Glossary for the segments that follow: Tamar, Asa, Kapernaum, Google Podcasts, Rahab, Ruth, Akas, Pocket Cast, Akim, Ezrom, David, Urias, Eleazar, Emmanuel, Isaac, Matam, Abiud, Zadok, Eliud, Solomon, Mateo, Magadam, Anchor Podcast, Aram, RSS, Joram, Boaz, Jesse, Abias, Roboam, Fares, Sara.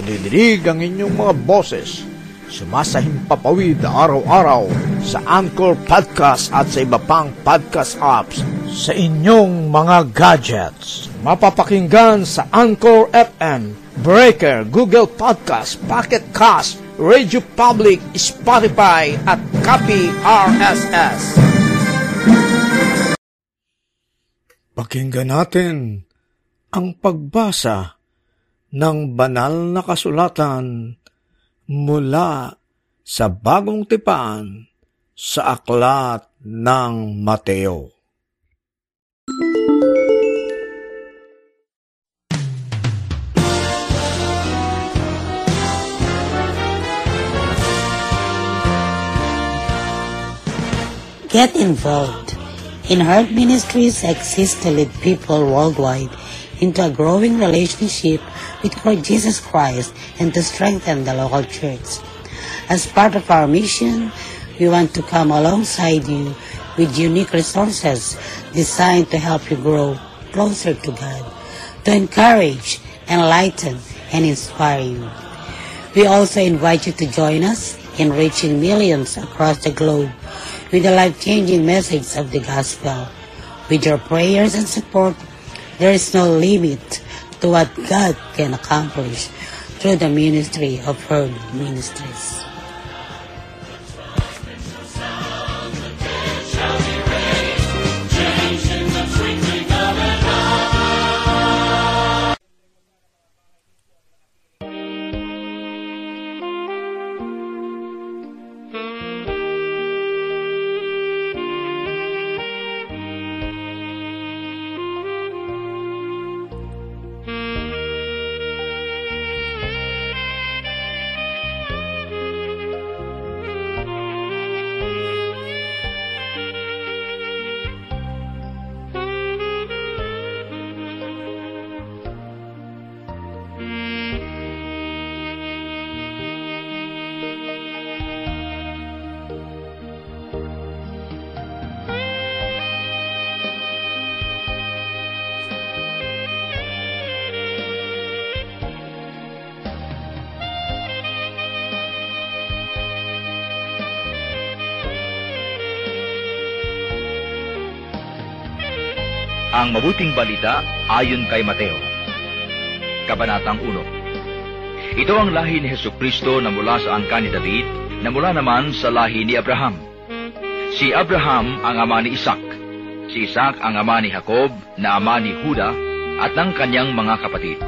Nadidinig ang inyong mga boses. Sumasahim papawid araw-araw sa Anchor Podcast at sa iba pang podcast apps sa inyong mga gadgets. Mapapakinggan sa Anchor FM, Breaker, Google Podcasts, Pocket Cast, Radio Public, Spotify at Copy RSS. Pakinggan natin ang pagbasa ng banal na kasulatan mula sa Bagong Tipan sa aklat ng Mateo. Get involved in Heard Ministries exists to lead people worldwide into a growing relationship with Jesus Christ and to strengthen the local church. As part of our mission, we want to come alongside you with unique resources designed to help you grow closer to God, to encourage, enlighten, and inspire you. We also invite you to join us in reaching millions across the globe with the life-changing message of the gospel. With your prayers and support, there is no limit to what God can accomplish through the ministry of Heard Ministries. Ang mabuting balita ayon kay Mateo. Kabanatang 1. Ito ang lahi ni Hesukristo na mula sa angkan ni David, na mula naman sa lahi ni Abraham. Si Abraham ang ama ni Isaac, si Isaac ang ama ni Jacob, na ama ni Huda at ng kanyang mga kapatid.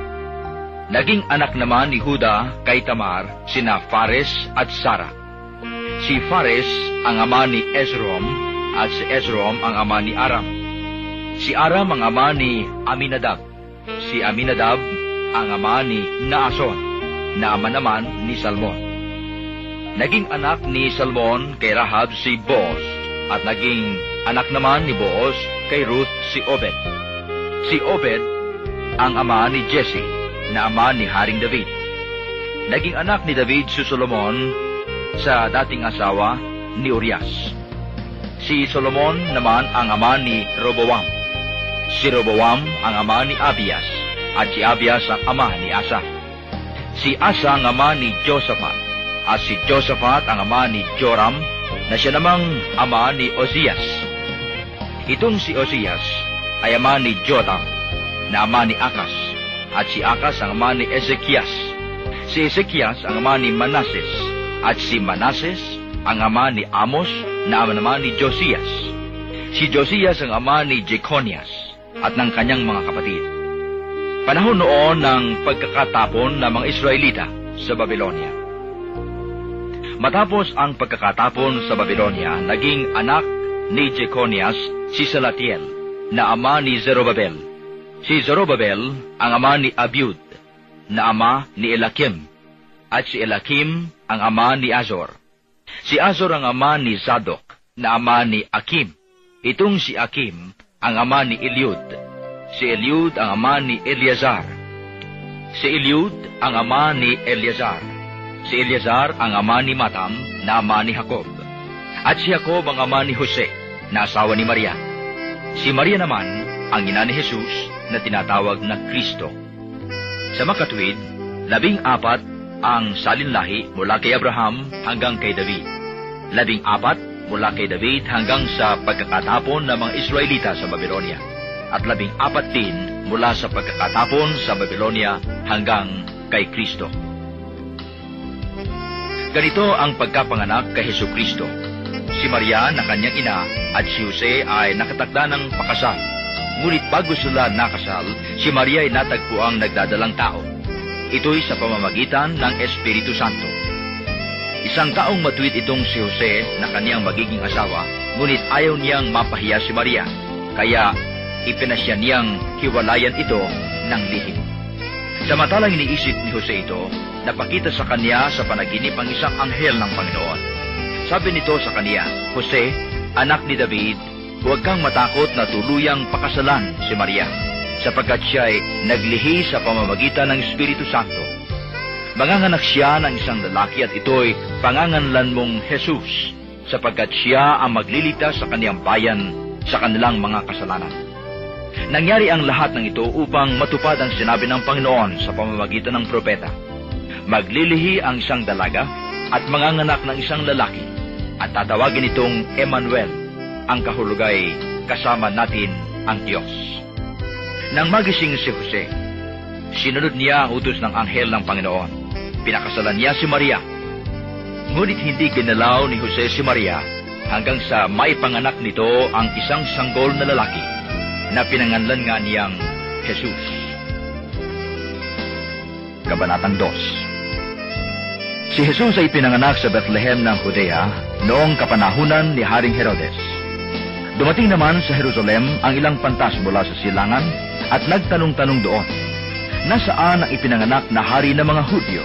Naging anak naman ni Huda kay Tamar sina Fares at Sara. Si Fares ang ama ni Ezrom at si Ezrom ang ama ni Aram. Si Aram ang ama ni Aminadab, si Aminadab ang ama ni Naason, na ama naman ni Salmon. Naging anak ni Salmon kay Rahab si Boaz, at naging anak naman ni Boaz kay Ruth si Obed. Si Obed ang ama ni Jesse, na ama ni Haring David. Naging anak ni David si Solomon sa dating asawa ni Urias. Si Solomon naman ang ama ni Roboam. Si Roboam ang ama ni Abias, at si Abias ang ama ni Asa. Si Asa ang ama ni Josaphat, at si Josaphat ang ama ni Joram, na siya namang ama ni Ozias. Itong si Ozias ay ama ni Jotam, na ama ni Akas, at si Akas ang ama ni Ezekias. Si Ezekias ang ama ni Manases, at si Manases, ang ama ni Amos, na naman ni Josias. Si Josias ang ama ni Jeconias at ng kanyang mga kapatid. Panahon noon ng pagkakatapon ng mga Israelita sa Babylonia. Matapos ang pagkakatapon sa Babylonia, naging anak ni Jeconias si Salatiel, na ama ni Zerubabel. Si Zerubabel ang ama ni Abiud, na ama ni Elakim, at si Elakim ang ama ni Azor. Si Azor ang ama ni Zadok, na ama ni Akim. Itong si Akim ang ama ni Eliud. Si Eliud ang ama ni Eleazar. Si Eliud ang ama ni Eleazar. Si Eleazar ang ama ni Matam, na ama ni Jacob. At si Jacob ang ama ni Jose, na asawa ni Maria. Si Maria naman ang ina ni Jesus, na tinatawag na Kristo. Sa makatwid, 14 ang salinlahi mula kay Abraham hanggang kay David. 14 mula kay David hanggang sa pagkakatapon ng mga Israelita sa Babylonia. At 14 din mula sa pagkakatapon sa Babylonia hanggang kay Kristo. Ganito ang pagkapanganak kay Hesu Kristo. Si Maria na kanyang ina at si Jose ay nakatakda ng pakasal. Ngunit bago sila nakasal, si Maria ay natagpuang nagdadalang tao. Ito'y sa pamamagitan ng Espiritu Santo. Isang taong matuwid itong si Jose na kaniyang magiging asawa, ngunit ayaw niyang mapahiya si Maria, kaya ipinasya niyang hiwalayan ito ng lihim. Samantalang iniisip ni Jose ito, napakita sa kanya sa panaginip ang isang anghel ng Panginoon. Sabi nito sa kanya, "Jose, anak ni David, huwag kang matakot na tuluyang pakasalan si Maria, sapagkat siya'y naglihi sa pamamagitan ng Espiritu Santo. Manganganak siya ng isang lalaki at ito'y pangangalan mong Jesus, sapagkat siya ang magliligtas sa kaniyang bayan sa kanilang mga kasalanan." Nangyari ang lahat ng ito upang matupad ang sinabi ng Panginoon sa pamamagitan ng propeta. Maglilihi ang isang dalaga at manganganak ng isang lalaki at tatawagin itong Emmanuel, ang kahulugay kasama natin ang Diyos. Nang magising si Jose, sinunod niya ang utos ng anghel ng Panginoon. Pinakasalan niya si Maria. Ngunit hindi ginalaw ni Jose si Maria hanggang sa maipanganak nito ang isang sanggol na lalaki na pinangalan nga niyang Jesus. Kabanatang 2. Si Jesus ay pinanganak sa Bethlehem ng Judea noong kapanahunan ni Haring Herodes. Dumating naman sa Jerusalem ang ilang pantas mula sa silangan at nagtanong-tanong doon, "Nasaan ang ipinanganak na hari ng mga Hudyo?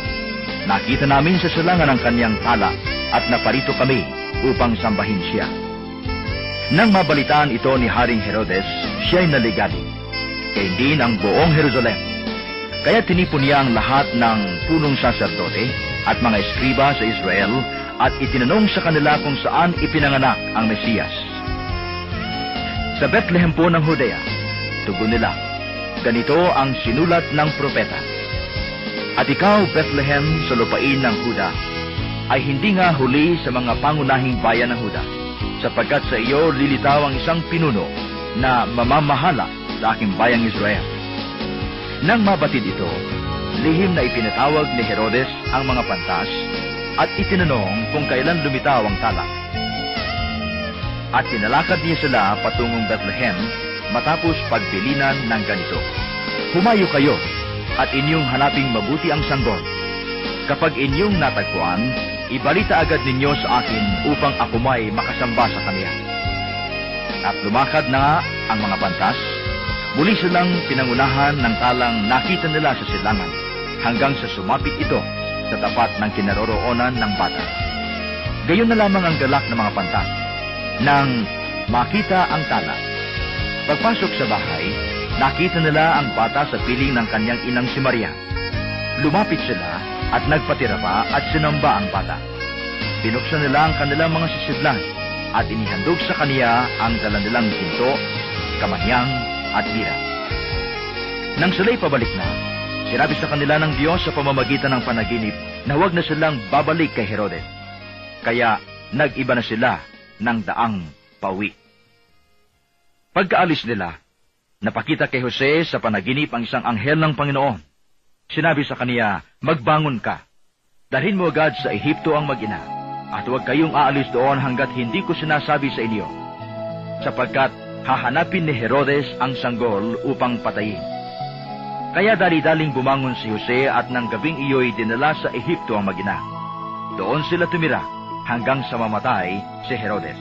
Nakita namin sa silangan ang kanyang tala at naparito kami upang sambahin siya." Nang mabalitaan ito ni Haring Herodes, siya'y naligali, kaya din ang buong Jerusalem. Kaya tinipon niya ang lahat ng punong saserdote at mga eskriba sa Israel at itinanong sa kanila kung saan ipinanganak ang Mesiyas. "Sa Bethlehem po ng Judea," tugon nila. "Ganito ang sinulat ng propeta. At ikaw, Bethlehem, sa lupain ng Huda, ay hindi nga huli sa mga pangunahing bayan ng Huda, sapagkat sa iyo lilitaw ang isang pinuno na mamamahala sa aking bayang Israel." Nang mabatid ito, lihim na ipinatawag ni Herodes ang mga pantas at itinanong kung kailan lumitaw ang tala. At tinalakad niya sila patungong Bethlehem, matapos pagbilinan ng ganito, "Humayo kayo at inyong hanaping mabuti ang sanggol. Kapag inyong natagpuan, ibalita agad ninyo sa akin upang ako may makasamba sa kanya." At lumakad na ang mga pantas, muli silang pinangunahan ng talang nakita nila sa silangan hanggang sa sumapit ito sa tapat ng kinaroroonan ng bata. Gayon na lamang ang galak ng mga pantas nang makita ang tala. Pagpasok sa bahay, nakita nila ang bata sa piling ng kanyang inang si Maria. Lumapit sila at nagpatira pa at sinamba ang bata. Pinuksan nila ang kanilang mga sisidlan at inihandog sa kaniya ang dala nilang ginto, kamanyang at bira. Nang sila'y pabalik na, sinabi sa kanila ng Diyos sa pamamagitan ng panaginip na huwag na silang babalik kay Herodes. Kaya nag-iba na sila ng daang pauwi. Pagkaalis nila, napakita kay Jose sa panaginip ang isang anghel ng Panginoon. Sinabi sa kaniya, "Magbangon ka Dalhin mo agad sa Ehipto ang mag-ina, at huwag kayong aalis doon hanggat hindi ko sinasabi sa inyo, sapagkat hahanapin ni Herodes ang sanggol upang patayin. Kaya dali-daling bumangon si Jose at nang gabing iyo'y dinala sa Ehipto ang mag-ina. Doon sila tumira hanggang sa mamatay si Herodes.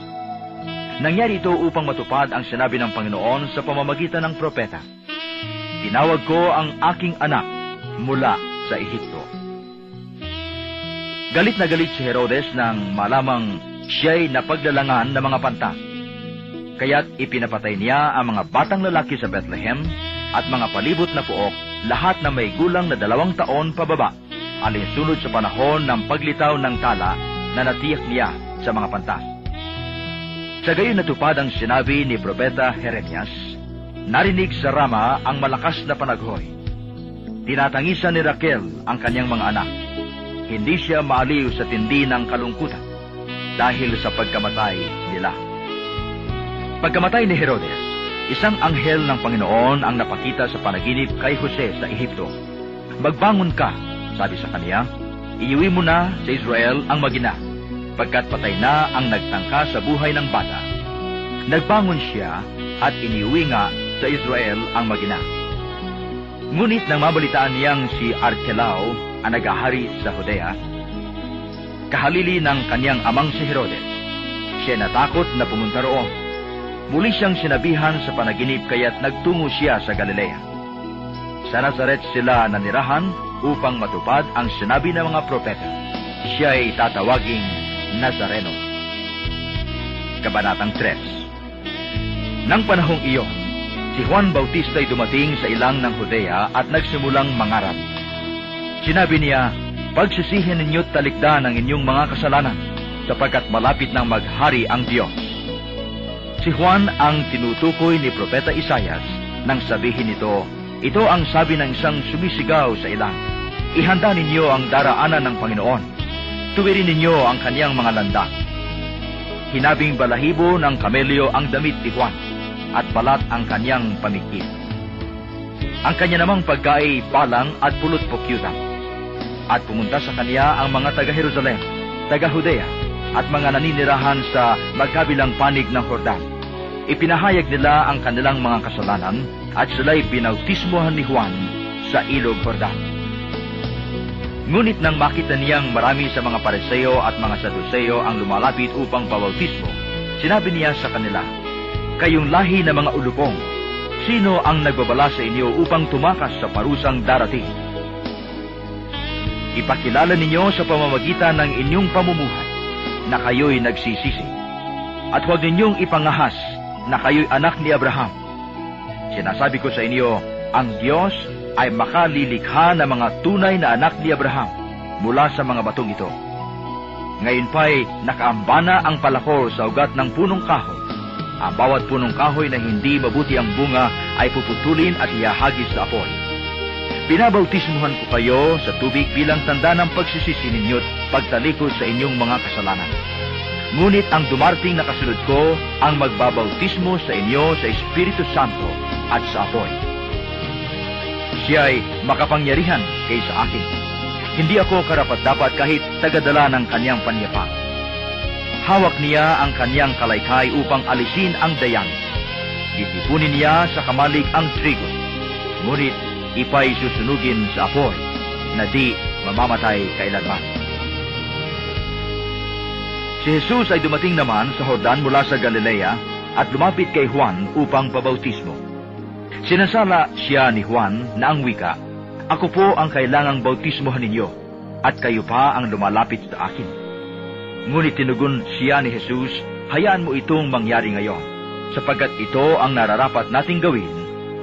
Nangyari ito upang matupad ang sinabi ng Panginoon sa pamamagitan ng propeta. Tinawag ko ang aking anak mula sa Ehipto. Galit na galit si Herodes nang malamang siya'y napaglalangan ng mga panta. Kaya't ipinapatay niya ang mga batang lalaki sa Bethlehem at mga palibot na pook, lahat na may gulang na 2 taon pababa, alinsunod sa panahon ng paglitaw ng tala na natiyak niya sa mga panta. Sa gayon natupad ang sinabi ni Propeta Jeremias, narinig sa Rama ang malakas na panaghoy. Tinatangisan ni Raquel ang kanyang mga anak. Hindi siya maaliw sa tindi ng kalungkutan dahil sa pagkamatay nila. Pagkamatay ni Herodes, isang anghel ng Panginoon ang napakita sa panaginip kay Jose sa Ehipto. Magbangon ka, sabi sa kanya, iuwi mo na sa Israel ang mag-ina, pagkat patay na ang nagtangka sa buhay ng bata. Nagbangon siya at iniuwi nga sa Israel ang mag-ina. Ngunit nang mabalitaan niyang si Archelao ang nagahari sa Judea, kahalili ng kanyang amang si Herodes, siya natakot na pumunta roon. Muli siyang sinabihan sa panaginip kaya't nagtungo siya sa Galilea. Sa Nazaret sila nanirahan upang matupad ang sinabi ng mga propeta. Siya ay tatawaging Nazareno. Kabanatang 3. Nang panahong iyon, si Juan Bautista ay dumating sa ilang ng Judea at nagsimulang mangarap. Sinabi niya, pagsisihin ninyo't talikdan ang inyong mga kasalanan, sapagkat malapit ng maghari ang Diyos. Si Juan ang tinutukoy ni Propeta Isayas nang sabihin nito, ito ang sabi ng isang sumisigaw sa ilang, ihanda ninyo ang daraanan ng Panginoon, tuwirin ninyo ang kaniyang mga landak. Hinabing balahibo ng kamelyo ang damit ni Juan, at balat ang kanyang pamikit. Ang kanya namang pagkain palang at pulot pukyutan. At pumunta sa kanya ang mga taga-Jerusalem, taga-Judea, at mga naninirahan sa magkabilang panig ng Jordan. Ipinahayag nila ang kanilang mga kasalanan at sila'y binautismohan ni Juan sa ilog Jordan. Ngunit nang makita niyang marami sa mga Pariseo at mga Saduseo ang lumalapit upang pabautismo, sinabi niya sa kanila, kayong lahi na mga ulupong, sino ang nagbabala sa inyo upang tumakas sa parusang darating? Ipakilala ninyo sa pamamagitan ng inyong pamumuhay na kayo'y nagsisisi. At huwag ninyong ipangahas na kayo'y anak ni Abraham. Sinasabi ko sa inyo, ang Diyos ay makalilikha ng mga tunay na anak ni Abraham mula sa mga batong ito. Ngayon pa'y nakaambana ang palakol sa ugat ng punong kahoy. Ang bawat punong kahoy na hindi mabuti ang bunga ay puputulin at ihahagis sa apoy. Pinabautismuhan ko kayo sa tubig bilang tanda ng pagsisisi ninyo't pagtalikod sa inyong mga kasalanan. Ngunit ang dumarting na kasunod ko ang magbabautismo sa inyo sa Espiritu Santo at sa apoy. Siya ay makapangyarihan kaysa akin. Hindi ako karapat-dapat kahit tagadala ng kanyang panyapak. Hawak niya ang kaniyang kalaykay upang alisin ang dayang. Titipunin niya sa kamalig ang trigo, ngunit ipa'y susunugin sa apoy na di mamamatay kailanman. Si Jesus ay dumating naman sa Jordan mula sa Galilea at lumapit kay Juan upang pabautismo. Sinasala siya ni Juan na ang wika, ako po ang kailangang bautismohan ninyo at kayo pa ang lumalapit sa akin. Ngunit tinugon siya ni Jesus, hayaan mo itong mangyari ngayon, sapagkat ito ang nararapat nating gawin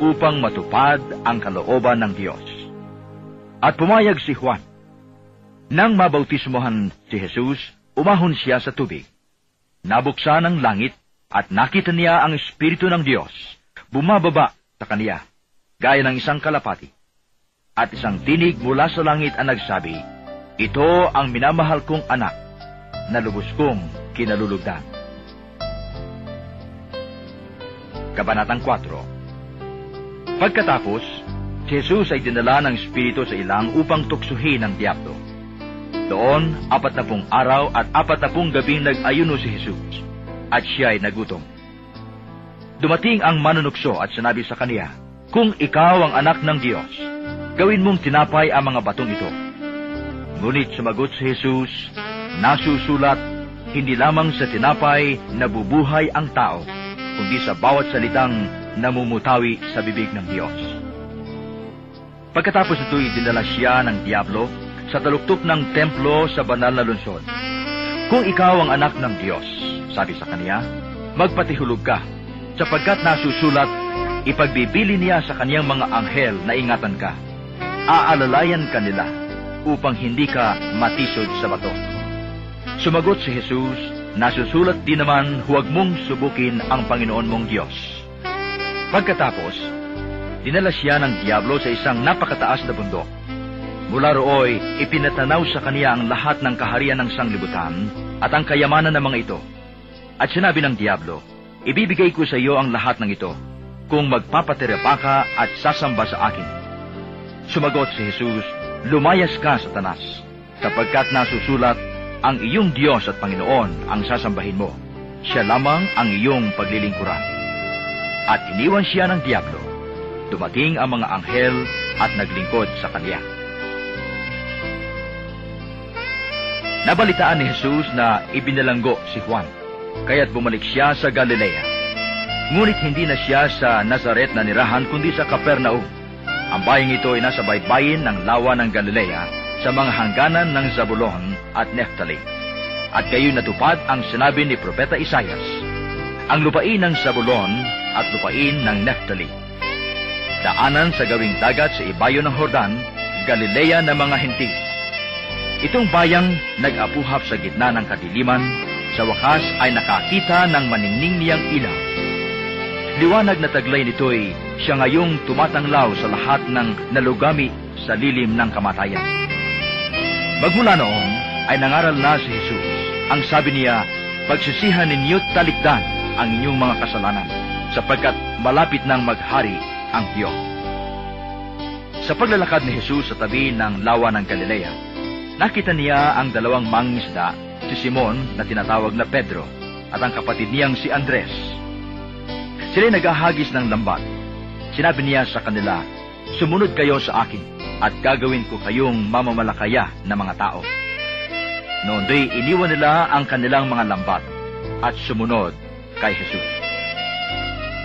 upang matupad ang kalooban ng Diyos. At pumayag si Juan. Nang mabautismohan si Jesus, umahon siya sa tubig. Nabuksan ang langit at nakita niya ang Espiritu ng Diyos. Bumababa sa kaniya, gaya ng isang kalapati. At isang tinig mula sa langit ang nagsabi, ito ang minamahal kong anak, na lubos kong kinalulugdan. Kabanatang 4. Pagkatapos, Jesus ay dinala ng Espiritu sa ilang upang tuksuhin ang Diablo. Doon, 40 araw at 40 gabing nag-ayuno si Jesus, at siya ay nagutom. Dumating ang manunukso at sinabi sa kaniya, "Kung ikaw ang anak ng Diyos, gawin mong tinapay ang mga batong ito." Ngunit sumagot si Jesus, nasusulat, "Hindi lamang sa tinapay nabubuhay ang tao, kundi sa bawat salitang namumutawi sa bibig ng Diyos." Pagkatapos ito'y dinala siya ng Diablo sa taluktok ng templo sa banal na lungsod. "Kung ikaw ang anak ng Diyos," sabi sa kaniya, "magpatihulog ka, sapagkat nasusulat, ipagbibili niya sa kaniyang mga anghel na ingatan ka. Aalalayan ka nila upang hindi ka matisod sa bato." Sumagot si Jesus, "Nasusulat din naman, huwag mong subukin ang Panginoon mong Diyos." Pagkatapos, dinala siya ng Diablo sa isang napakataas na bundok. Mula rooy, ipinatanaw sa kaniya ang lahat ng kaharian ng sanglibutan at ang kayamanan ng mga ito. At sinabi ng Diablo, "Ibibigay ko sa iyo ang lahat ng ito, kung magpapatirapa ka at sasamba sa akin." Sumagot si Jesus, "Lumayas ka, Satanas, sapagkat nasusulat, ang iyong Diyos at Panginoon ang sasambahin mo. Siya lamang ang iyong paglilingkuran." At iniwan siya ng Diablo. Dumating ang mga anghel at naglingkod sa kanya. Nabalitaan ni Jesus na ibinalanggo si Juan, kaya't bumalik siya sa Galilea. Ngunit hindi na siya sa Nazaret na nirahan, kundi sa Kapernaum. Ang bayang ito ay nasa baybayin ng lawa ng Galilea, sa mga hangganan ng Zabulon at Neftali. At gayon natupad ang sinabi ni Propeta Isaias, "Ang lupain ng Zabulon at lupain ng Neftali, daanan sa gawing dagat sa ibayo ng Jordan, Galilea ng mga hinti. Itong bayang nag-apuhap sa gitna ng kadiliman, sa wakas ay nakakita ng maningning niyang ilaw." Liwanag na taglay nito'y siya ngayong tumatanglaw sa lahat ng nalugami sa lilim ng kamatayan. Magmula noon ay nangaral na si Jesus. Ang sabi niya, "Pagsisihan ninyo't talikdan ang inyong mga kasalanan, sapagkat malapit ng maghari ang Diyos." Sa paglalakad ni Jesus sa tabi ng lawa ng Galilea, nakita niya ang dalawang mangingisda, si Simon na tinatawag na Pedro at ang kapatid niyang si Andres. Sila'y naghahagis ng lambat. Sinabi niya sa kanila, "Sumunod kayo sa akin at gagawin ko kayong mamamalakaya na mga tao." Noon do'y iniwan nila ang kanilang mga lambat at sumunod kay Jesus.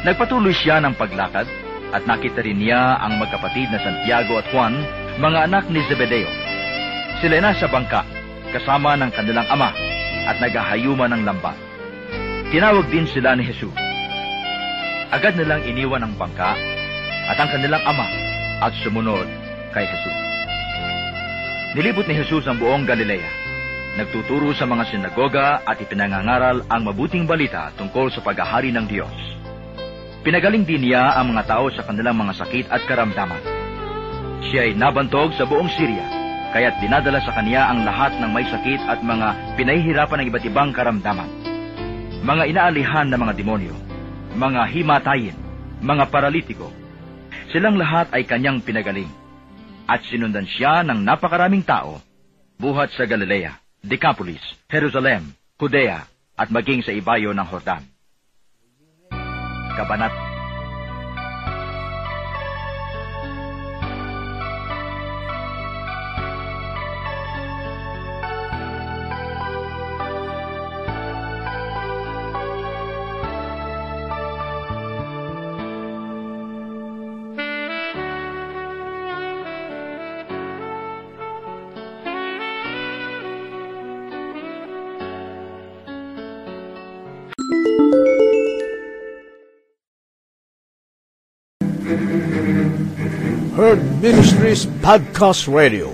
Nagpatuloy siya ng paglakad at nakita rin niya ang magkapatid na Santiago at Juan, mga anak ni Zebedeo. Sila'y nasa bangka kasama ng kanilang ama at nagahayuman ng lambat. Tinawag din sila ni Jesus. Agad nilang iniwan ang bangka at ang kanilang ama at sumunod kay Jesus. Nilibot ni Jesus ang buong Galilea. Nagtuturo sa mga sinagoga at ipinangangaral ang mabuting balita tungkol sa paghahari ng Diyos. Pinagaling din niya ang mga tao sa kanilang mga sakit at karamdaman. Siya ay nabantog sa buong Syria, kaya't dinadala sa kaniya ang lahat ng may sakit at mga pinahihirapan ng iba't ibang karamdaman. Mga inaalihan na mga demonyo, mga himatayin, mga paralitiko. Silang lahat ay kanyang pinagaling. At sinundan siya ng napakaraming tao, buhat sa Galilea, Decapolis, Jerusalem, Judea, at maging sa ibayo ng Jordan. Kabanat Heard Ministries Podcast Radio.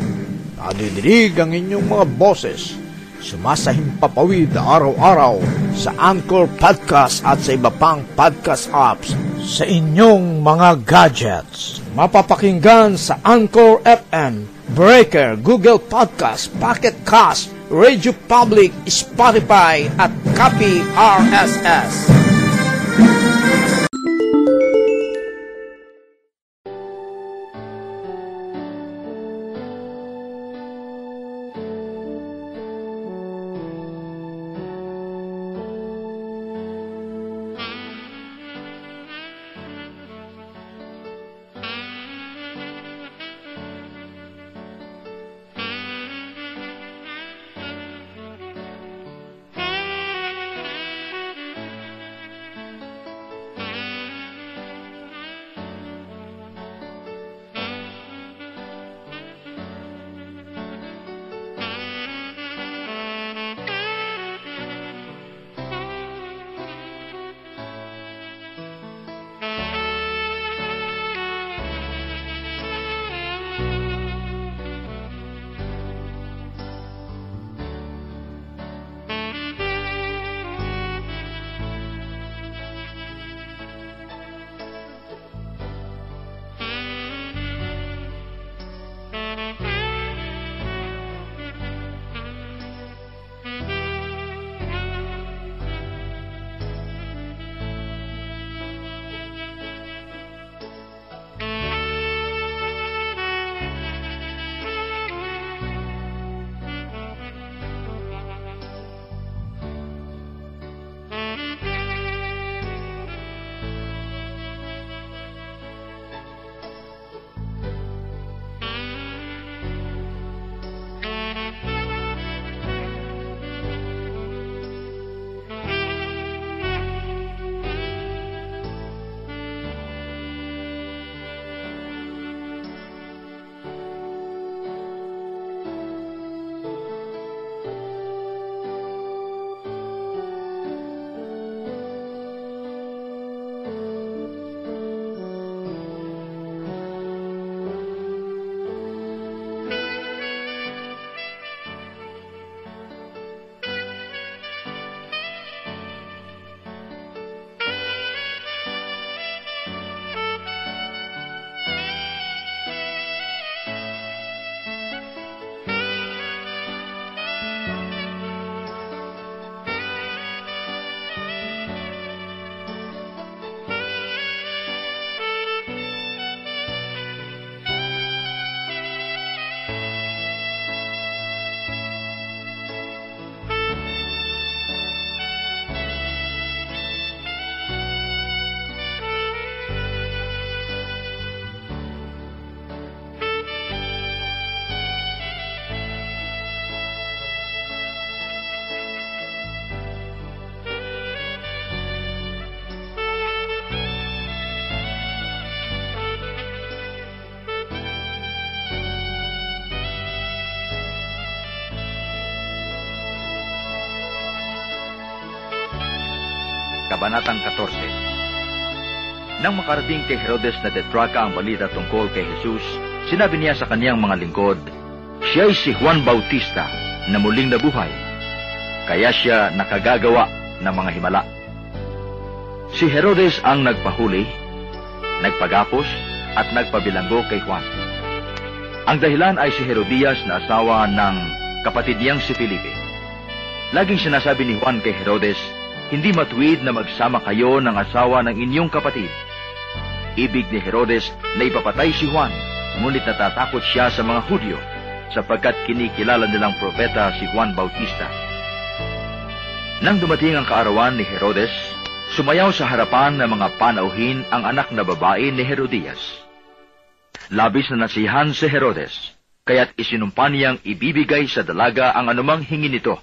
Nadidinig ang inyong mga boses. Sumasahim papawid araw-araw sa Anchor Podcast at sa iba pang podcast apps sa inyong mga gadgets. Mapapakinggan sa Anchor FM, Breaker, Google Podcasts, Pocket Cast, Radio Public, Spotify at Copy RSS. Kabanatang 14. Nang makarating kay Herodes na tetrarca ang balita tungkol kay Jesus, sinabi niya sa kaniyang mga lingkod, siya ay si Juan Bautista na muling nabuhay, kaya siya nakagagawa ng mga himala. Si Herodes ang nagpahuli, nagpagapos, at nagpabilanggo kay Juan. Ang dahilan ay si Herodias na asawa ng kapatid niyang si Felipe. Laging sinasabi ni Juan kay Herodes, hindi matuwid na magsama kayo ng asawa ng inyong kapatid. Ibig ni Herodes na ipapatay si Juan, ngunit natatakot siya sa mga Hudyo, sapagkat kinikilala nilang propeta si Juan Bautista. Nang dumating ang kaarawan ni Herodes, sumayaw sa harapan ng mga panauhin ang anak na babae ni Herodias. Labis na nasihan si Herodes, kaya't isinumpa niyang ibibigay sa dalaga ang anumang hingi nito.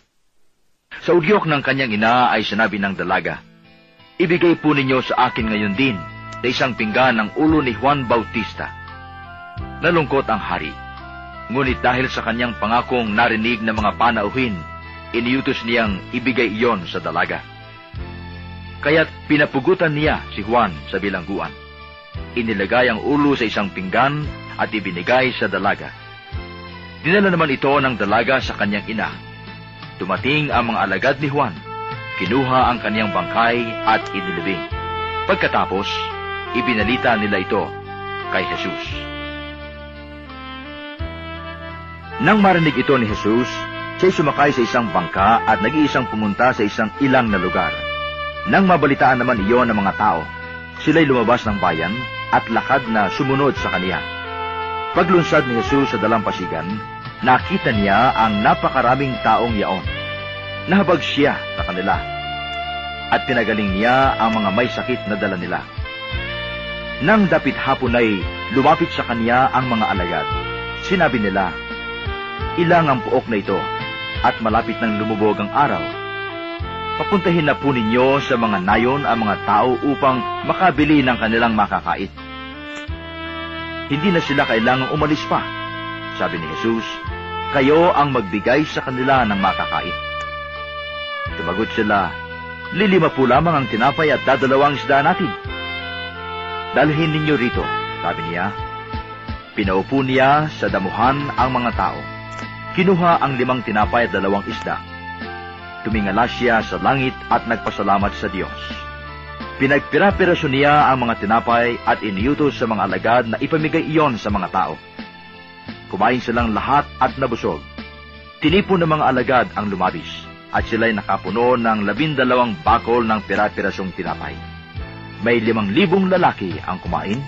Sa udyok ng kanyang ina ay sinabi ng dalaga, ibigay po ninyo sa akin ngayon din na isang pinggan ang ulo ni Juan Bautista. Nalungkot ang hari, ngunit dahil sa kanyang pangakong narinig ng mga panauhin, iniutos niyang ibigay iyon sa dalaga. Kaya't pinapugutan niya si Juan sa bilangguan. Inilagay ang ulo sa isang pinggan at ibinigay sa dalaga. Dinala naman ito ng dalaga sa kanyang ina. Dumating ang mga alagad ni Juan, kinuha ang kanyang bangkay at inilibing. Pagkatapos, ibinalita nila ito kay Jesus. Nang marinig ito ni Jesus, siya sumakay sa isang bangka at nag-iisang pumunta sa isang ilang na lugar. Nang mabalitaan naman iyon ng mga tao, sila'y lumabas ng bayan at lakad na sumunod sa kaniya. Paglunsad ni Jesus sa dalampasigan, nakita niya ang napakaraming taong yaon. Nahabag siya sa kanila at pinagaling niya ang mga may sakit na dala nila. Nang dapit hapon ay lumapit sa kaniya ang mga alagad. Sinabi nila, ilang ang puok na ito at malapit nang lumubog ang araw. Papuntahin na po ninyo sa mga nayon ang mga tao upang makabili ng kanilang makakait. Hindi na sila kailangang umalis pa, sabi ni Jesus, kayo ang magbigay sa kanila ng makakait. Tumagot sila, lilima po lamang ang tinapay at dadalawang isda natin. Dalhin ninyo rito, sabi niya. Pinaupo niya sa damuhan ang mga tao. Kinuha ang 5 tinapay at 2 isda. Tumingala siya sa langit at nagpasalamat sa Diyos. Pinagpira-piraso niya ang mga tinapay at iniutos sa mga alagad na ipamigay iyon sa mga tao. Kumain silang lahat at nabusog. Tinipon ng mga alagad ang lumabis at sila'y nakapuno ng 12 bakol ng pira-pirasong tinapay. May 5,000 lalaki ang kumain,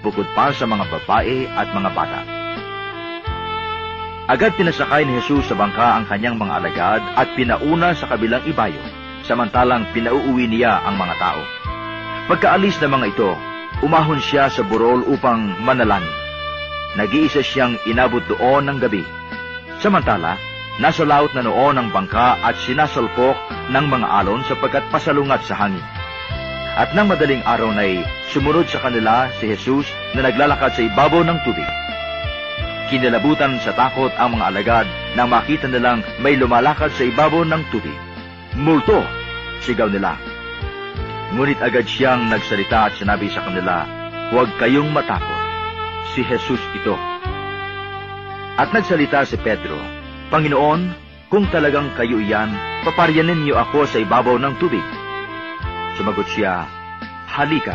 bukod pa sa mga babae at mga bata. Agad pinasakay ni Jesus sa bangka ang kanyang mga alagad at pinauna sa kabilang ibayo, samantalang pinauuwi niya ang mga tao. Pagkaalis ng mga ito, umahon siya sa burol upang manalangin. Nag-iisa siyang inabot doon ng gabi. Samantala, nasa laot na noon ang bangka at sinasalpok ng mga alon sapagkat pasalungat sa hangin. At nang madaling araw na ay sumunod sa kanila si Jesus na naglalakad sa ibabaw ng tubig. Kinalabutan sa takot ang mga alagad nang makita nilang may lumalakad sa ibabaw ng tubig. Multo! Sigaw nila. Ngunit agad siyang nagsalita at sinabi sa kanila, huwag kayong matakot. Si Jesus ito. At nagsalita si Pedro, Panginoon, kung talagang kayo iyan, paparyanin niyo ako sa ibabaw ng tubig. Sumagot siya, halika.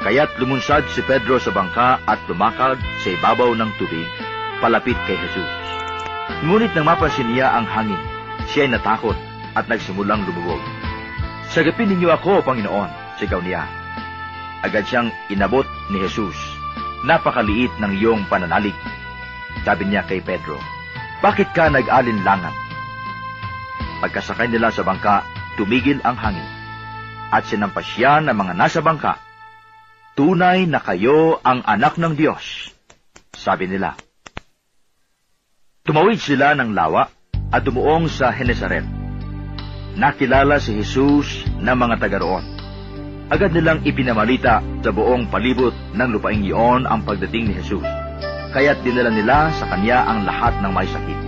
Kaya't lumunsad si Pedro sa bangka at lumakad sa ibabaw ng tubig, palapit kay Jesus. Ngunit nang mapansin niya ang hangin, siya ay natakot at nagsimulang lumubog. Sagapin ninyo ako, Panginoon, sigaw niya. Agad siyang inabot ni Jesus. Napakaliit ng iyong pananalig. Sabi niya kay Pedro, bakit ka nag-alinlangan? Pagkasakay nila sa bangka, tumigil ang hangin. At sinampas siya ng mga nasa bangka. Tunay na kayo ang anak ng Diyos, sabi nila. Tumawid sila ng lawa at dumuong sa Henesaret. Nakilala si Jesus ng mga taga roon. Agad nilang ipinamalita sa buong palibot ng lupaing iyon ang pagdating ni Jesus, kaya't dinala nila sa kanya ang lahat ng may sakit.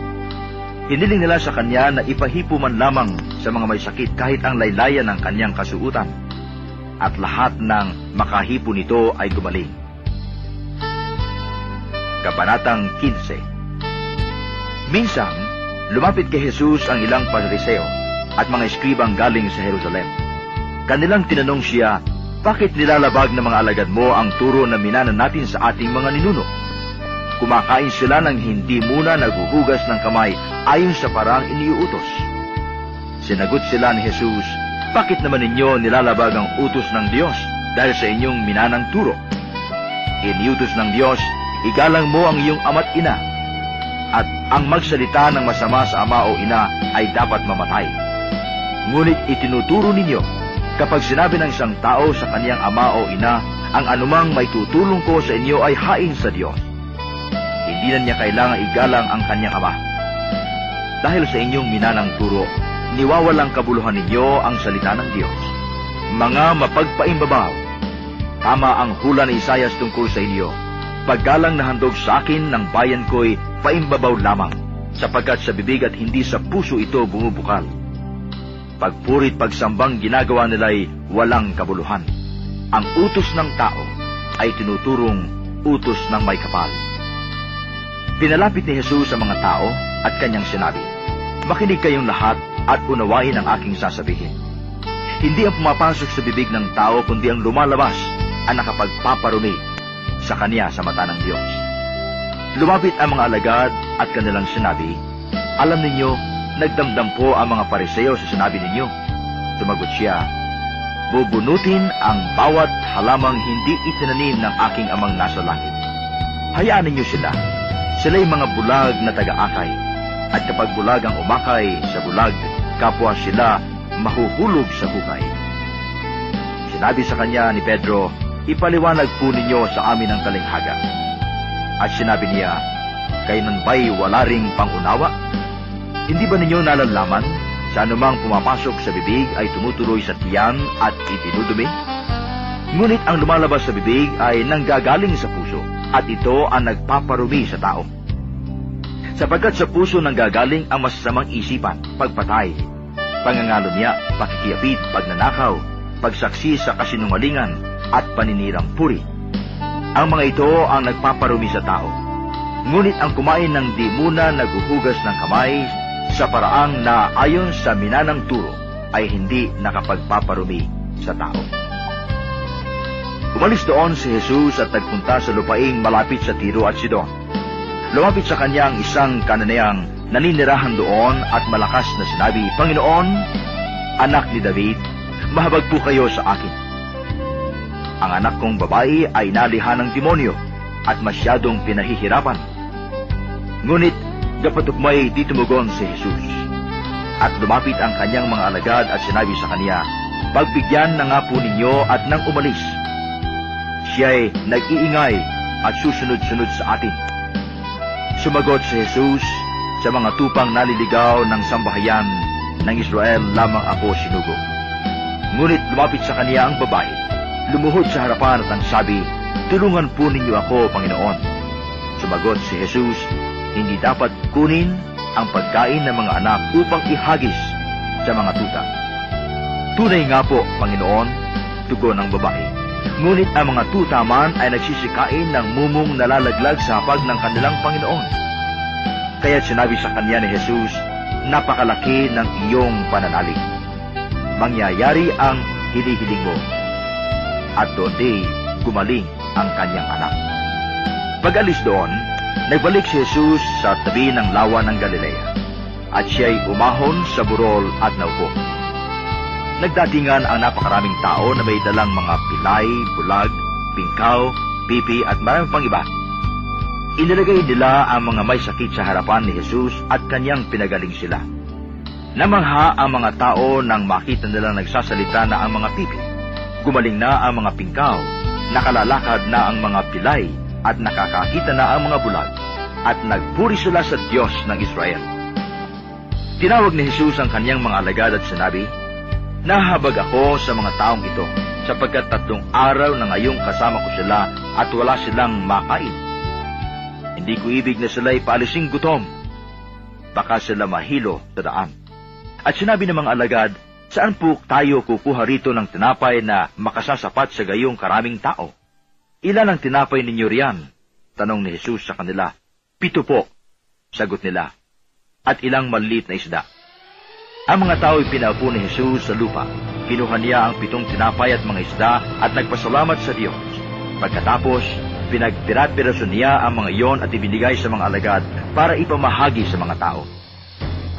Hiniling nila sa kanya na ipahipo man lamang sa mga may sakit kahit ang laylayan ng kanyang kasuutan. At lahat ng makahipo nito ay gumaling. Kabanatang 15. Minsan, lumapit kay Jesus ang ilang pariseo at mga eskribang galing sa Jerusalem. Kanilang tinanong siya, bakit nilalabag ng mga alagad mo ang turo na minanan natin sa ating mga ninuno? Kumakain sila nang hindi muna naghuhugas ng kamay ayon sa parang iniuutos. Sinagot sila ni Jesus, bakit naman ninyo nilalabag ang utos ng Diyos dahil sa inyong minanang turo? Iniutos ng Diyos, igalang mo ang iyong ama't ina, at ang magsalita ng masama sa ama o ina ay dapat mamatay. Ngunit itinuturo ninyo, kapag sinabi ng isang tao sa kaniyang ama o ina, ang anumang may tutulong ko sa inyo ay hain sa Diyos. Hindi na niya kailangang igalang ang kaniyang ama. Dahil sa inyong minanang turo, niwawalang kabuluhan ninyo ang salita ng Diyos. Mga mapagpaimbabaw, tama ang hula ni Isaias tungkol sa inyo. Paggalang na handog sa akin ng bayan ko'y paimbabaw lamang, sapagkat sa bibig at hindi sa puso ito bumubukal. Pagpurit pagsambang ginagawa nila'y walang kabuluhan. Ang utos ng tao ay tinuturong utos ng may kapal. Pinalapit ni Jesus ang mga tao at kanyang sinabi, makinig kayong lahat at unawain ang aking sasabihin. Hindi ang pumapasok sa bibig ng tao kundi ang lumalabas ang nakapagpaparumi sa kanya sa mata ng Diyos. Lumapit ang mga alagad at kanilang sinabi, alam ninyo, nagdamdam po ang mga pariseo sa sinabi ninyo. Tumagot siya, bubunutin ang bawat halamang hindi itinanim ng aking amang nasa langit. Hayaan ninyo sila. Sila'y mga bulag na taga-akay. At kapag bulag ang umakay sa bulag, kapwa sila mahuhulog sa hukay. Sinabi sa kanya ni Pedro, ipaliwanag po ninyo sa amin ang talinghaga. At sinabi niya, kailan ba'y wala ring pangunawa? Hindi ba ninyo nalalaman sa anumang pumapasok sa bibig ay tumutuloy sa tiyan at itinudumi? Ngunit ang lumalabas sa bibig ay nanggagaling sa puso at ito ang nagpaparumi sa tao. Sapagkat sa puso nanggagaling ang masasamang isipan, pagpatay, pangangalunya, pakikiyapid, pagnanakaw, pagsaksi sa kasinungalingan at paninirang puri. Ang mga ito ang nagpaparumi sa tao. Ngunit ang kumain ng di muna naghuhugas ng kamay sa paraang na ayon sa minanang turo ay hindi nakapagpaparumi sa tao. Umalis doon si Jesus at nagpunta sa lupaing malapit sa Tiro at Sidon. Lumapit sa kanya ang isang Kananeang naninirahan doon at malakas na sinabi, Panginoon, anak ni David, mahabag po kayo sa akin. Ang anak kong babae ay naliha ng demonyo at masyadong pinahihirapan. Ngunit kapatugmay di tumugon si Jesus. At lumapit ang kanyang mga alagad at sinabi sa kanya, pagbigyan na nga po ninyo at nang umalis. Siya'y nag-iingay at susunod-sunod sa atin. Sumagot si Jesus, sa mga tupang naliligaw ng sambahayan ng Israel lamang ako sinugo. Ngunit lumapit sa kanya ang babae, lumuhod sa harapan at ang sabi, tulungan po ninyo ako, Panginoon. Sumagot si Jesus, hindi dapat kunin ang pagkain ng mga anak upang ihagis sa mga tuta. Tunay nga po, Panginoon, tugon ng babae. Ngunit ang mga tuta man ay nagsisikain ng mumong nalalaglag sa hapag ng kanilang Panginoon. Kaya sinabi sa kanya ni Jesus, napakalaki ng iyong pananalig. Mangyayari ang hinihiling mo. At doon gumaling ang kanyang anak. Pag-alis doon, nagbalik si Jesus sa tabi ng lawan ng Galilea, at siya'y umahon sa burol at naupo. Nagdatingan ang napakaraming tao na may dalang mga pilay, bulag, bingkaw, pipi at maraming pang iba. Inilagay nila ang mga may sakit sa harapan ni Jesus at kanyang pinagaling sila. Namangha ang mga tao nang makita nila nagsasalita na ang mga pipi. Gumaling na ang mga bingkaw, nakalalakad na ang mga pilay, at nakakakita na ang mga bulag, at nagpuri sila sa Diyos ng Israel. Tinawag ni Jesus ang kanyang mga alagad at sinabi, nahabag ako sa mga taong ito, sapagkat 3 araw na ngayong kasama ko sila at wala silang makain. Hindi ko ibig na sila'y paalising gutom. baka sila mahilo sa daan. At sinabi ng mga alagad, saan po tayo kukuha rito ng tinapay na makasasapat sa gayong karaming tao? Ilan ang tinapay ninyo riyan? Tanong ni Jesus sa kanila. 7 po, sagot nila, at ilang maliit na isda. Ang mga tao ay pinaupo ni Jesus sa lupa. Kinuha niya ang 7 tinapay at mga isda at nagpasalamat sa Diyos. Pagkatapos, pinagpirat-piraso niya ang mga iyon at ibinigay sa mga alagad para ipamahagi sa mga tao.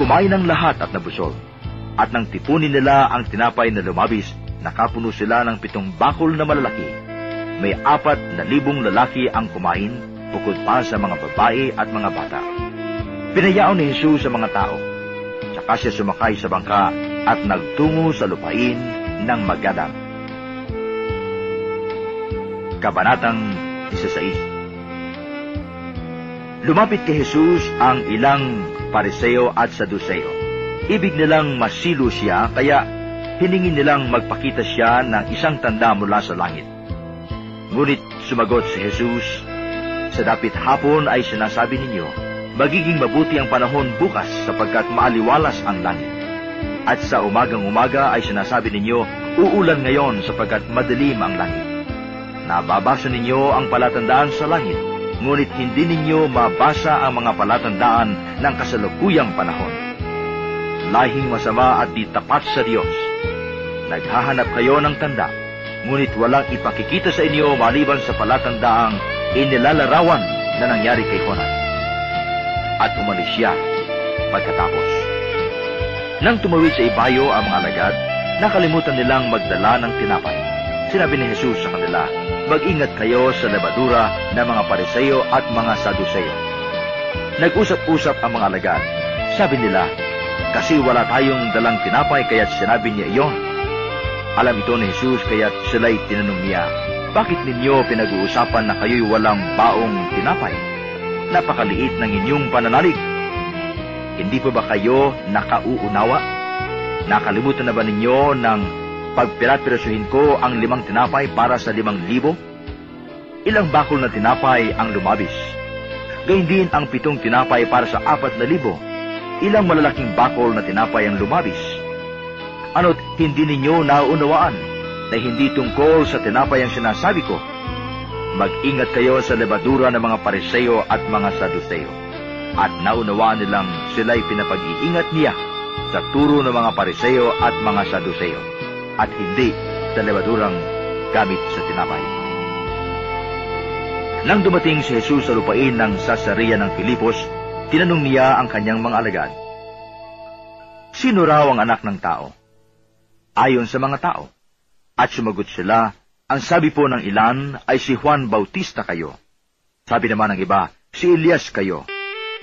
Kumain ang lahat at nabusog. At nang tipunin nila ang tinapay na lumabis, nakapuno sila ng 7 bakol na malalaki. May 4,000 lalaki ang kumain, bukod pa sa mga babae at mga bata. Pinayaon ni Jesus sa mga tao. Saka siya sumakay sa bangka at nagtungo sa lupain ng Magadam. Kabanatang 16. Lumapit kay Jesus ang ilang Pariseo at Saduseo. Ibig nilang masilo siya, kaya hiningin nilang magpakita siya ng isang tanda mula sa langit. Ngunit sumagot si Jesus, sa dapit hapon ay sinasabi ninyo, magiging mabuti ang panahon bukas sapagkat maaliwalas ang langit. At sa umagang-umaga ay sinasabi ninyo, uulan ngayon sapagkat madilim ang langit. Nababasa ninyo ang palatandaan sa langit, ngunit hindi ninyo mabasa ang mga palatandaan ng kasalukuyang panahon. Lahing masama at di tapat sa Diyos. Naghahanap kayo ng tanda, ngunit walang ipakikita sa inyo maliban sa palatandaang inilalarawan na nangyari kay Juan. At umalis siya pagkatapos. Nang tumawid sa ibayo ang mga alagad, nakalimutan nilang magdala ng tinapay. Sinabi ni Jesus sa kanila, mag-ingat kayo sa lebadura ng mga Pariseo at mga Saduseo. Nag-usap-usap ang mga alagad. Sabi nila, kasi wala tayong dalang tinapay kaya't sinabi niya iyon. Alam ito ni Jesus kaya't sila'y tinanong niya, bakit ninyo pinag-uusapan na kayo'y walang baong tinapay? Napakaliit ng inyong pananalig. Hindi pa ba kayo nakauunawa? Nakalimutan na ba ninyo ng pagpirat-pirasuhin ko ang 5 tinapay para sa 5,000? Ilang bakol na tinapay ang lumabis? Gayun din ang 7 tinapay para sa 4,000. Ilang malalaking bakol na tinapay ang lumabis? Ano't hindi ninyo nauunawaan na hindi tungkol sa tinapay ang sinasabi ko? Mag-ingat kayo sa lebadura ng mga Pariseo at mga Saduseo. At naunawaan nilang sila'y pinapag-iingat niya sa turo ng mga Pariseo at mga Saduseo, at hindi sa lebadurang gamit sa tinapay. Nang dumating si Jesus sa lupain ng Sasariya ng Filipos, tinanong niya ang kanyang mga alagad, sino raw ang anak ng tao? Ayon sa mga tao. At sumagot sila, ang sabi po ng ilan ay si Juan Bautista kayo. Sabi naman ng iba, si Elias kayo.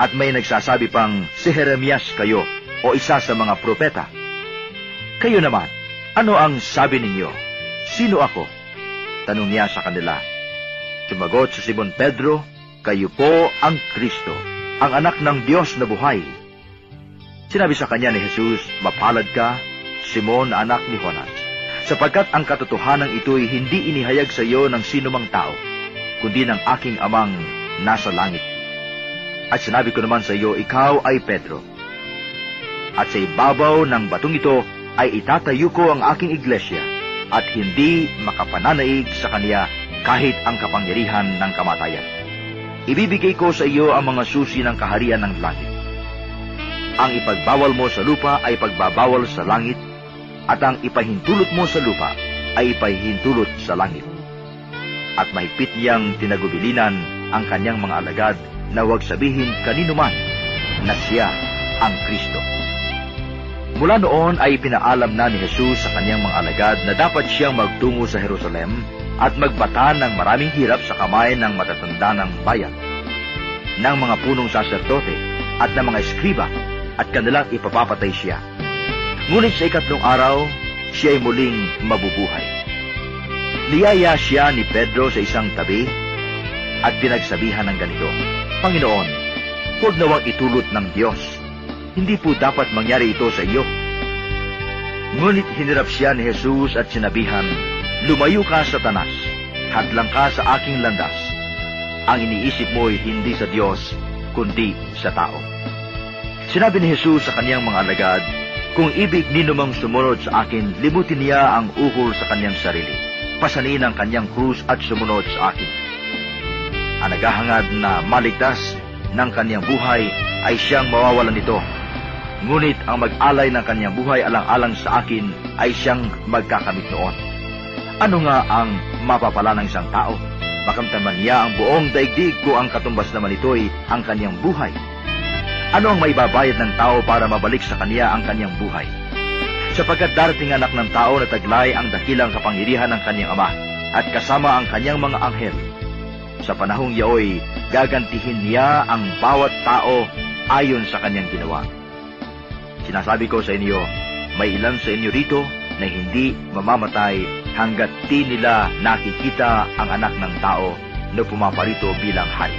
At may nagsasabi pang si Jeremias kayo o isa sa mga propeta. Kayo naman, ano ang sabi ninyo? Sino ako? Tanong niya sa kanila. Sumagot si Simon Pedro, kayo po ang Kristo, ang anak ng Diyos na buhay. Sinabi sa kanya ni Jesus, mapalad ka, Simon anak ni Jonas, sapagkat ang katotohanan ito'y hindi inihayag sa iyo ng sinumang tao, kundi ng aking amang nasa langit. At sinabi ko naman sa iyo, ikaw ay Pedro. At sa ibabaw ng batong ito ay itatayo ko ang aking iglesia, at hindi makapananaig sa kanya kahit ang kapangyarihan ng kamatayan. Ibibigay ko sa iyo ang mga susi ng kaharian ng langit. Ang ipagbawal mo sa lupa ay pagbabawal sa langit, at ang ipahintulot mo sa lupa ay ipahintulot sa langit. At mahigpit niyang tinagubilinan ang kanyang mga alagad na huwag sabihin kaninuman na siya ang Kristo. Mula noon ay pinaalam na ni Jesus sa kanyang mga alagad na dapat siyang magtungo sa Jerusalem at magbata ng maraming hirap sa kamay ng matatanda ng bayan, ng mga punong saserdote at ng mga eskriba, at kanilang ipapapatay siya. Ngunit sa 3 araw, siya ay muling mabubuhay. Niyaya siya ni Pedro sa isang tabi at pinagsabihan ng ganito, Panginoon, huwag nawang itulot ng Diyos. Hindi po dapat mangyari ito sa iyo. Ngunit hinirap siya ni Jesus at sinabihan, lumayo ka Satanas, hadlang ka sa aking landas. Ang iniisip mo'y hindi sa Diyos, kundi sa tao. Sinabi ni Jesus sa kaniyang mga alagad, "Kung ibig ninumang sumunod sa akin, libutin niya ang ukol sa kaniyang sarili. Pasanin ang kaniyang krus at sumunod sa akin." Ang naghahangad na maligtas ng kaniyang buhay ay siyang mawawalan nito. Ngunit ang mag-alay ng kaniyang buhay alang-alang sa akin ay siyang magkakamit noon. Ano nga ang mapapala ng isang tao? Makamtaman niya ang buong daigdig ko ang katumbas naman ito'y ang kaniyang buhay. Ano ang maibabayad ng tao para mabalik sa kaniya ang kaniyang buhay? Sapagkat darating anak ng tao na taglay ang dakilang kapangyarihan ng kaniyang ama at kasama ang kaniyang mga anghel. Sa panahong yaoy, gagantihin niya ang bawat tao ayon sa kaniyang ginawa. Sinasabi ko sa inyo, may ilan sa inyo rito na hindi mamamatay hanggat di nila nakikita ang anak ng tao na pumaparito bilang hari.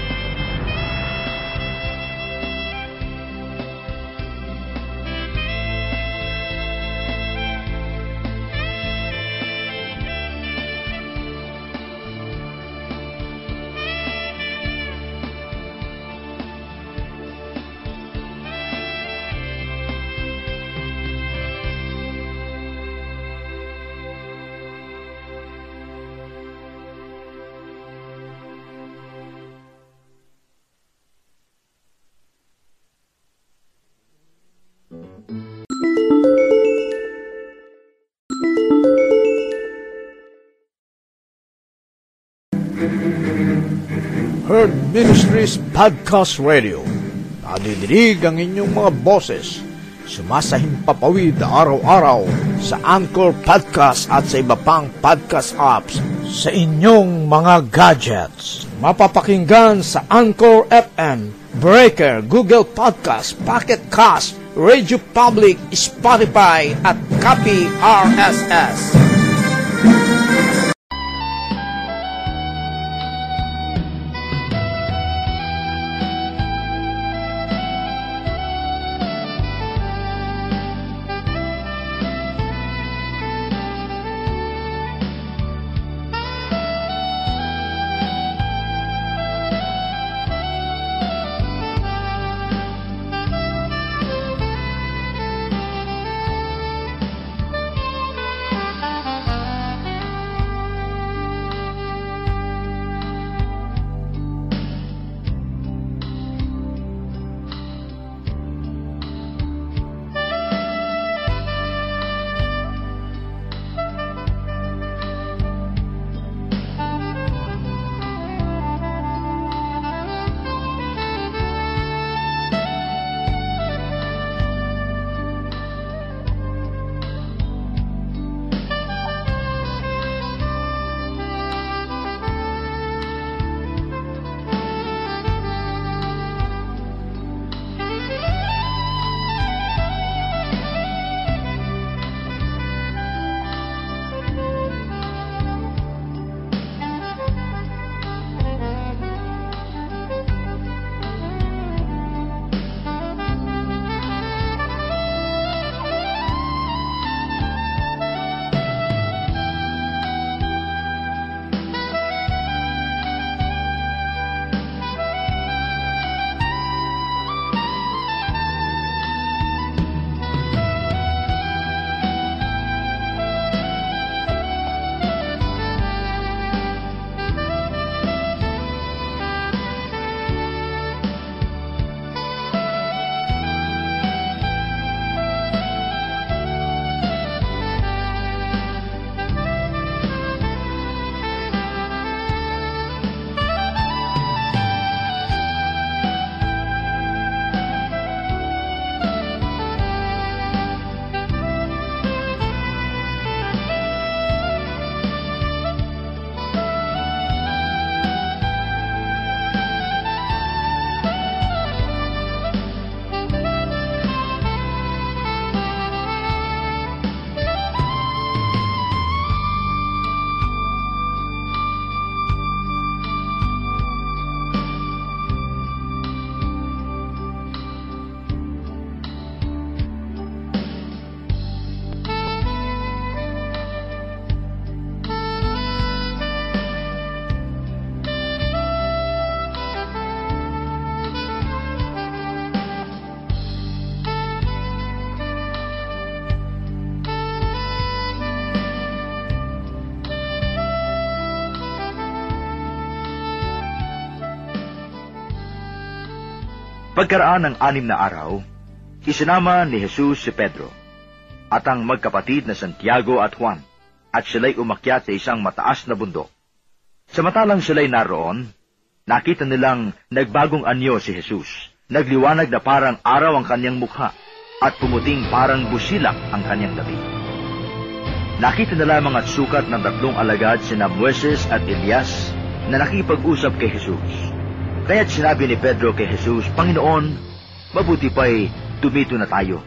Heard Ministries Podcast Radio. Nadidinig ang inyong mga boses. Sumasahing papawid araw-araw sa Anchor Podcast at sa iba pang podcast apps sa inyong mga gadgets. Mapapakinggan sa Anchor FM, Breaker, Google Podcasts, Pocket Cast, Radio Public, Spotify at Copy RSS. Pagkaraan ng 6 na araw, isinama ni Jesus si Pedro at ang magkapatid na Santiago at Juan, at sila'y umakyat sa isang mataas na bundok. Samantalang sila'y naroon, nakita nilang nagbagong anyo si Jesus. Nagliwanag na parang araw ang kanyang mukha, at pumuting parang busilak ang kanyang labi. Nakita nila mga sukat ng 3 alagad sina Moises at Elias na nakipag-usap kay Jesus. Kaya't sinabi ni Pedro kay Jesus, "Panginoon, mabuti pa'y dumito na tayo.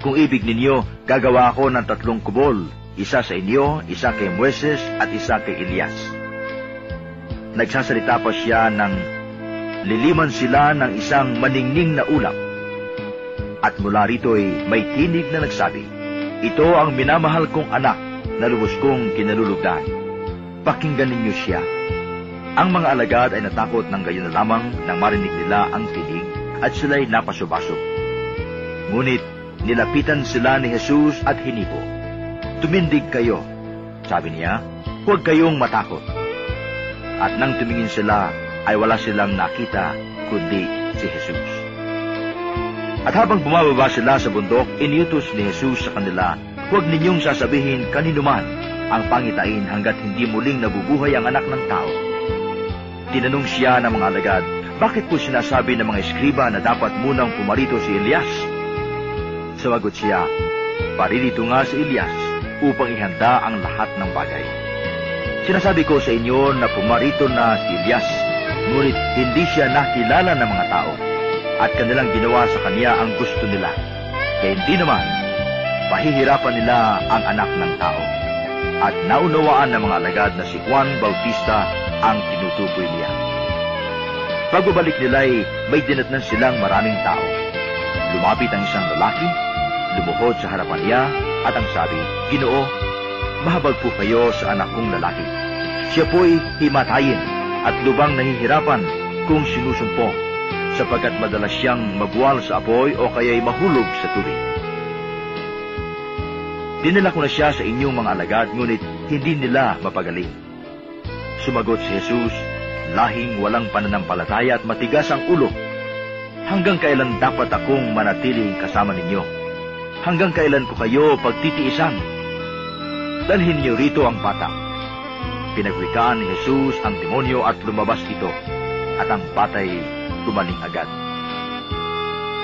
Kung ibig ninyo, gagawa ako ng 3 kubol, isa sa inyo, isa kay Moises, at isa kay Elias." Nagsasalita pa siya nang liliman sila ng isang maningning na ulap. At mula rito'y may tinig na nagsabi, "Ito ang minamahal kong anak na lubos kong kinalulugdan. Pakinggan ninyo siya." Ang mga alagad ay natakot ng gayon na lamang nang marinig nila ang tinig, at sila'y napasubaso. Ngunit nilapitan sila ni Jesus at hinipo, "Tumindig kayo," sabi niya, "huwag kayong matakot." At nang tumingin sila, ay wala silang nakita kundi si Jesus. At habang bumababa sila sa bundok, iniutos ni Jesus sa kanila, "Huwag ninyong sasabihin kaninuman ang pangitain hanggat hindi muling nabubuhay ang anak ng tao." Tinanong siya ng mga alagad, "Bakit po sinasabi ng mga eskriba na dapat munang pumarito si Elias?" Sumagot siya, "Paririto nga si Elias upang ihanda ang lahat ng bagay. Sinasabi ko sa inyo na pumarito na si Elias, ngunit hindi siya nakilala ng mga tao, at kanilang ginawa sa kanya ang gusto nila. Kaya hindi naman, pahihirapan nila ang anak ng tao." At naunawaan ng mga alagad na si Juan Bautista ang tinutukoy niya. Pagbabalik nila'y may dinatnan silang maraming tao. Lumapit ang isang lalaki, lumuhod sa harapan niya, at ang sabi, "Ginoo, mahabag po kayo sa anak kong lalaki. Siya po'y himatayin at lubang nahihirapan kung sinusumpo, sapagkat madalas siyang mabuwal sa apoy o kaya'y mahulog sa tubig. Dinala ko na siya sa inyong mga alagad, ngunit hindi nila mapagaling." Sumagot si Jesus, "Lahing walang pananampalataya at matigas ang ulo. Hanggang kailan dapat akong manatiling kasama ninyo? Hanggang kailan ko kayo pagtitiisan? Dalhin niyo rito ang bata." Pinagwikaan ni Jesus ang demonyo at lumabas ito, at ang bata'y gumaling agad.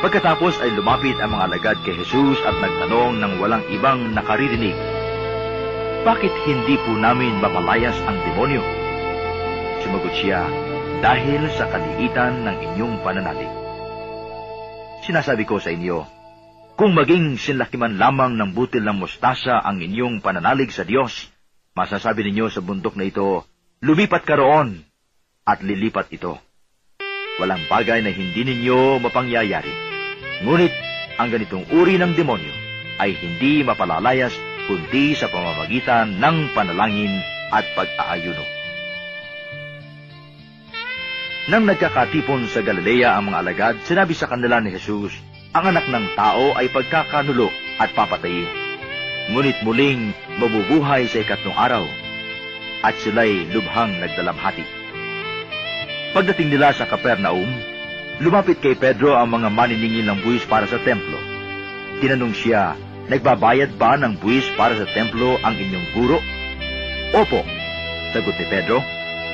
Pagkatapos ay lumapit ang mga alagad kay Jesus at nagtanong ng walang ibang nakaririnig, "Bakit hindi po namin mapalayas ang demonyo?" Sumagot siya, "Dahil sa kaliitan ng inyong pananalig. Sinasabi ko sa inyo, kung maging sinlakiman lamang ng butil ng mustasa ang inyong pananalig sa Diyos, masasabi ninyo sa bundok na ito, 'Lumipat ka roon,' at lilipat ito. Walang bagay na hindi ninyo mapangyayari. Ngunit ang ganitong uri ng demonyo ay hindi mapalalayas kundi sa pamamagitan ng panalangin at pag-aayuno." Nang nagkakatipon sa Galilea ang mga alagad, sinabi sa kanila ni Jesus, "Ang anak ng tao ay pagkakanulo at papatayin, ngunit muling mabubuhay sa 3 araw, at sila'y lubhang nagdalamhati. Pagdating nila sa Kapernaum, lumapit kay Pedro ang mga maniningil ng buwis para sa templo. Tinanong siya, "Nagbabayad ba ng buwis para sa templo ang inyong guro?" "Opo," sagot ni Pedro.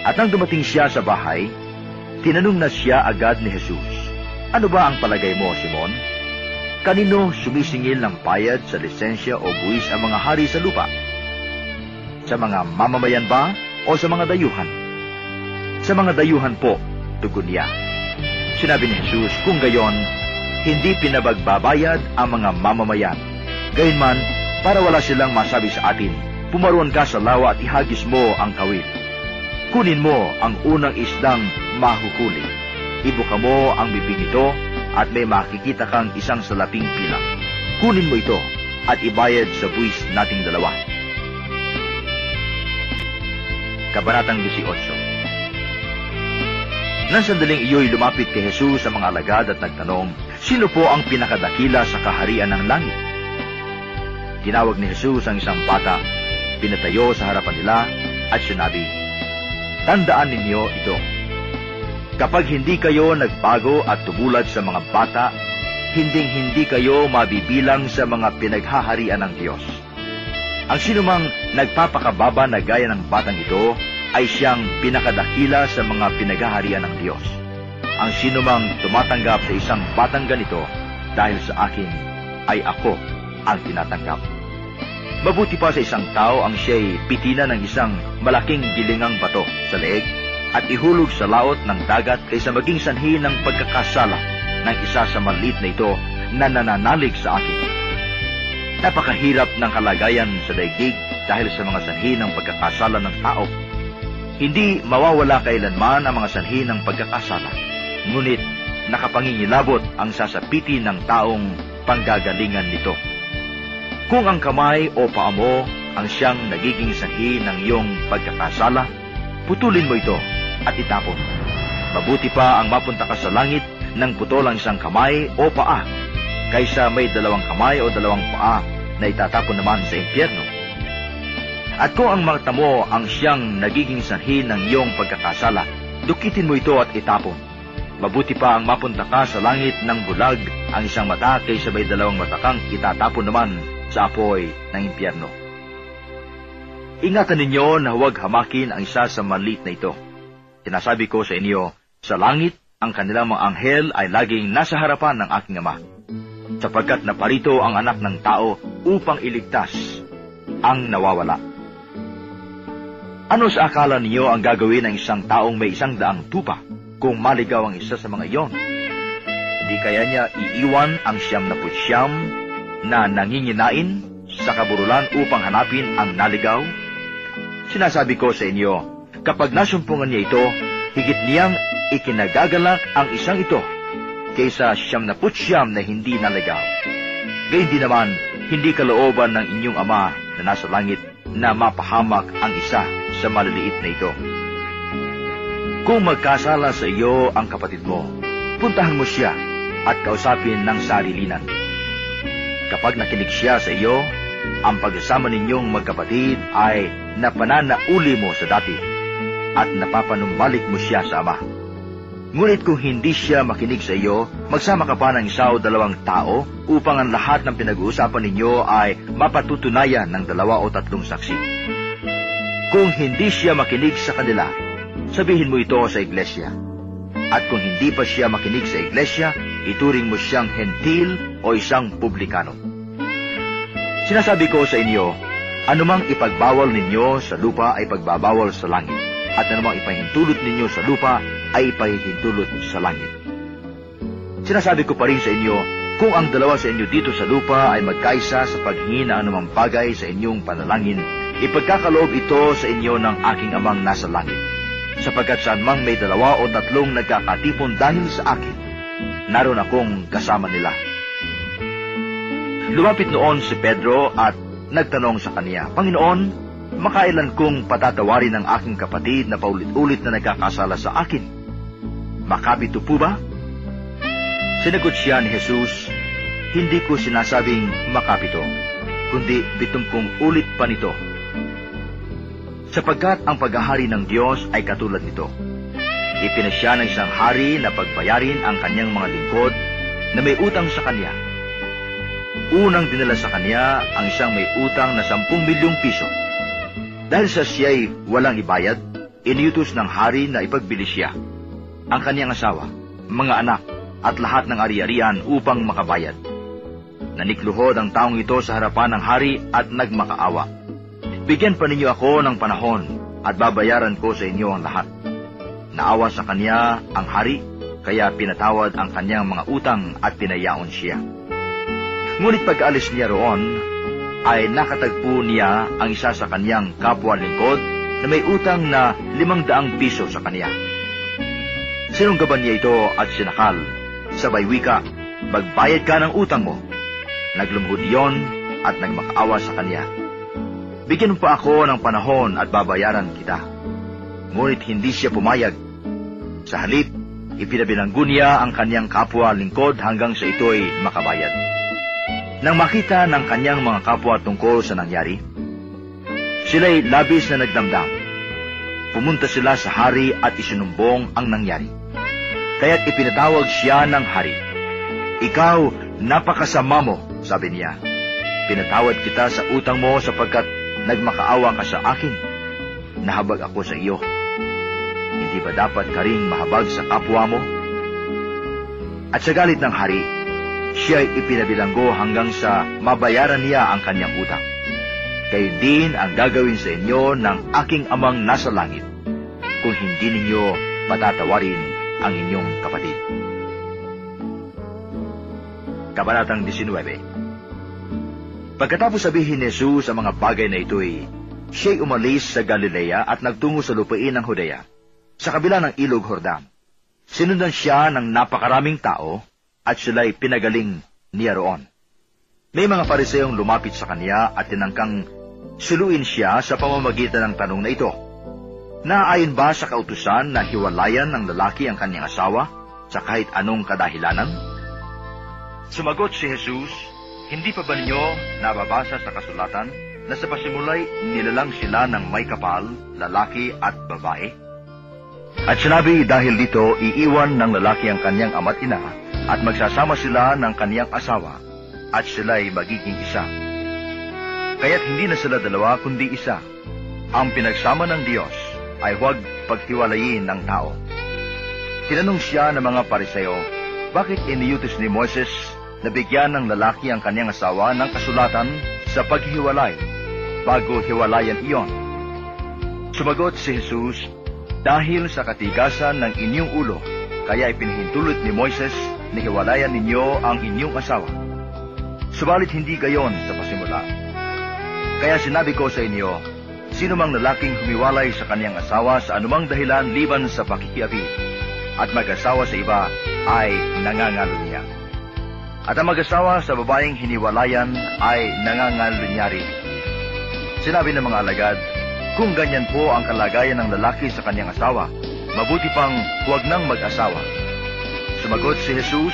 At nang dumating siya sa bahay, tinanong na siya agad ni Jesus, "Ano ba ang palagay mo, Simon? Kanino sumisingil ng bayad sa lisensya o buwis ang mga hari sa lupa? Sa mga mamamayan ba o sa mga dayuhan?" "Sa mga dayuhan po," tugon niya. Sinabi ni Jesus, "Kung gayon, hindi pinabagbabayad ang mga mamamayan. Gayunman, para wala silang masabi sa atin, pumaruan ka sa lawa at ihagis mo ang kawil. Kunin mo ang unang isdang mahukuli. Ibuka mo ang bibig nito at may makikita kang isang salaping pilang. Kunin mo ito at ibayad sa buwis nating 2." Kabanatang 18. Nang sandaling iyo'y lumapit kay Jesus sa mga alagad at nagtanong, "Sino po ang pinakadakila sa kaharian ng langit?" Tinawag ni Jesus ang isang bata, pinatayo sa harapan nila at sinabi, "Tandaan ninyo ito. Kapag hindi kayo nagbago at tumulad sa mga bata, hinding-hindi kayo mabibilang sa mga pinaghaharian ng Diyos. Ang sinumang nagpapakababa na gaya ng batang ito ay siyang pinakadakila sa mga pinaghaharian ng Diyos. Ang sinumang tumatanggap sa isang batang ganito dahil sa akin ay ako ang tinatanggap. Mabuti pa sa isang tao ang siya'y pitina ng isang malaking gilingang bato sa leeg at ihulog sa laot ng dagat kaysa maging sanhi ng pagkakasala ng isa sa maliit na ito na nananalig sa akin. Napakahirap ng kalagayan sa daigdig dahil sa mga sanhi ng pagkakasala ng tao. Hindi mawawala kailanman ang mga sanhi ng pagkakasala, ngunit nakapangingilabot ang sasapiti ng taong panggagalingan nito. Kung ang kamay o paa mo ang siyang nagiging sanhi ng iyong pagkakasala, putulin mo ito at itapon. Mabuti pa ang mapunta ka sa langit nang putol ang isang kamay o paa, kaysa may dalawang kamay o dalawang paa na itatapon naman sa impyerno. At kung ang mata mo ang siyang nagiging sanhi ng iyong pagkakasala, dukitin mo ito at itapon. Mabuti pa ang mapunta ka sa langit ng bulag ang isang mata kaysa may dalawang mata kang itatapon naman sa apoy ng impyerno. Ingatan ninyo na huwag hamakin ang isa sa maliit na ito. Sinasabi ko sa inyo, sa langit, ang kanilang mga anghel ay laging nasa harapan ng aking Ama, sapagkat naparito ang anak ng tao upang iligtas ang nawawala. Ano sa akala niyo ang gagawin ng isang taong may 100 tupa kung maligaw ang isa sa mga iyon? Hindi kaya niya iiwan ang 99 na nanginginain sa kaburulan upang hanapin ang naligaw? Sinasabi ko sa inyo, kapag nasumpungan niya ito, higit niyang ikinagagalak ang isang ito kaysa 99 na hindi naligaw. Gayun din naman, hindi kalooban ng inyong Ama na nasa langit na mapahamak ang isa sa maliliit na ito. Kung magkasala sa iyo ang kapatid mo, puntahan mo siya at kausapin ng sarilinan. Kapag nakinig siya sa iyo, ang pag-asama ninyong magkapatid ay napananauli mo sa dati at napapanumbalik mo siya sa Ama. Ngunit kung hindi siya makinig sa iyo, magsama ka pa ng 1 o 2 tao upang ang lahat ng pinag-uusapan ninyo ay mapatutunayan ng 2 o 3 saksi. Kung hindi siya makinig sa kanila, sabihin mo ito sa iglesia. At kung hindi pa siya makinig sa iglesia, ituring mo siyang hentil o isang publikano. Sinasabi ko sa inyo, anumang ipagbawal ninyo sa lupa ay pagbabawal sa langit, at anumang ipahintulot ninyo sa lupa ay ipahintulot sa langit. Sinasabi ko pa rin sa inyo, kung ang dalawa sa inyo dito sa lupa ay magkaisa sa paghingi ng anumang bagay sa inyong panalangin, ipagkakaloob ito sa inyo ng aking Amang nasa langit. Sapagkat saan mang may 2 o 3 nagkakatipon dahil sa akin, naroon akong kasama nila. Lumapit noon si Pedro at nagtanong sa kanya, Panginoon, makailan kong patatawarin ang aking kapatid na paulit-ulit na nagkakasala sa akin? Makapito po ba? Sinagot siya ni Jesus, hindi ko sinasabing makapito, kundi 70 ulit pa nito. Sapagkat ang paghahari ng Diyos ay katulad nito. Ipinasya ng isang hari na pagbayarin ang kanyang mga lingkod na may utang sa kanya. Unang dinala sa kanya ang isang may utang na 10,000,000 piso. Dahil sa siya'y walang ibayad, iniutos ng hari na ipagbili siya, ang kanyang asawa, mga anak, at lahat ng ari-arian upang makabayad. Nanikluhod ang taong ito sa harapan ng hari at nagmakaawa. Bigyan pa ninyo ako ng panahon at babayaran ko sa inyo ang lahat. Naawa sa kanya ang hari, kaya pinatawad ang kanyang mga utang at pinayaon siya. Ngunit pag-alis niya roon, ay nakatagpo niya ang isa sa kanyang kapwa lingkod na may utang na 500 piso sa kanya. Sinunggaban niya ito at sinakal. Sabay wika, magbayad ka ng utang mo. Naglumhod iyon at nagmakaawa sa kanya. Bigyan pa ako ng panahon at babayaran kita. Ngunit hindi siya pumayag. Sa halip, ipinabilanggo niya ang kanyang kapwa lingkod hanggang sa ito'y makabayad. Nang makita ng kanyang mga kapwa tungkol sa nangyari, sila'y labis na nagdamdam. Pumunta sila sa hari at isinumbong ang nangyari. kaya't ipinatawag siya ng hari. Ikaw, napakasama mo, sabi niya. Pinatawad kita sa utang mo sapagkat nagmakaawa ka sa akin. Nahabag ako sa iyo. Hindi ba dapat ka rin mahabag sa kapwa mo? At sa galit ng hari, siya'y ipinabilanggo hanggang sa mabayaran niya ang kanyang utang. Kayo din ang gagawin sa inyo ng aking amang nasa langit, kung hindi ninyo patatawarin ang inyong kapatid. Kabanatang 19. Pagkatapos sabihin ni Jesus ang mga bagay na ito'y, siya'y umalis sa Galilea at nagtungo sa lupain ng Judea, sa kabila ng ilog Jordan. Sinundan siya ng napakaraming tao at sila'y pinagaling niya roon. May mga Pariseong lumapit sa kanya at tinangkang suluin siya sa pamamagitan ng tanong na ito. Naayon ba sa kautusan na hiwalayan ng lalaki ang kanyang asawa sa kahit anong kadahilanan? Sumagot si Jesus, hindi pa ba ninyo nababasa sa kasulatan na sa pasimulay nilalang sila ng may kapal, lalaki at babae? At sinabi dahil dito, iiwan ng lalaki ang kanyang ama't ina at magsasama sila ng kanyang asawa at sila'y magiging isa. Kaya't hindi na sila dalawa kundi isa. Ang pinagsama ng Diyos ay huwag paghiwalayin ng tao. Tinanong siya ng mga Pariseo, bakit iniutos ni Moses nabigyan ng lalaki ang kanyang asawa ng kasulatan sa paghiwalay, bago hiwalayan iyon? Sumagot si Jesus, dahil sa katigasan ng inyong ulo, kaya ipinahintulot ni Moises na hiwalayan ninyo ang inyong asawa. Subalit hindi gayon sa pasimula. Kaya sinabi ko sa inyo, sino mang lalaking humiwalay sa kanyang asawa sa anumang dahilan liban sa pakikiabi, at mag-asawa sa iba ay nangangalunya. At ang mag-asawa sa babaeng hiniwalayan ay nangangalunya rin. Sinabi ng mga alagad, kung ganyan po ang kalagayan ng lalaki sa kanyang asawa, mabuti pang huwag nang mag-asawa. Sumagot si Jesus,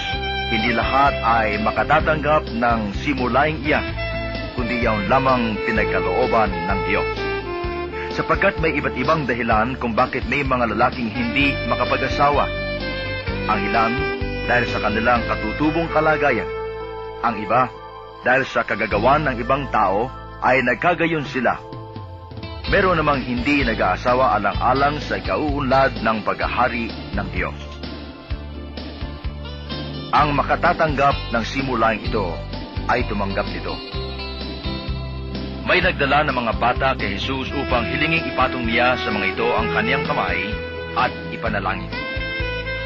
hindi lahat ay makatatanggap ng simulaing iyan, kundi iyon lamang pinagkalooban ng Diyos. Sapagkat may iba't ibang dahilan kung bakit may mga lalaking hindi makapag-asawa. Ang ilan, dahil sa kanilang katutubong kalagayan. Ang iba, dahil sa kagagawan ng ibang tao, ay nagkagayon sila. Meron namang hindi nag-aasawa alang-alang sa kauunlad ng paghahari ng Diyos. Ang makatatanggap ng simulang ito ay tumanggap nito. May nagdala ng mga bata kay Jesus upang hilinging ipatong niya sa mga ito ang kaniyang kamay at ipanalangin.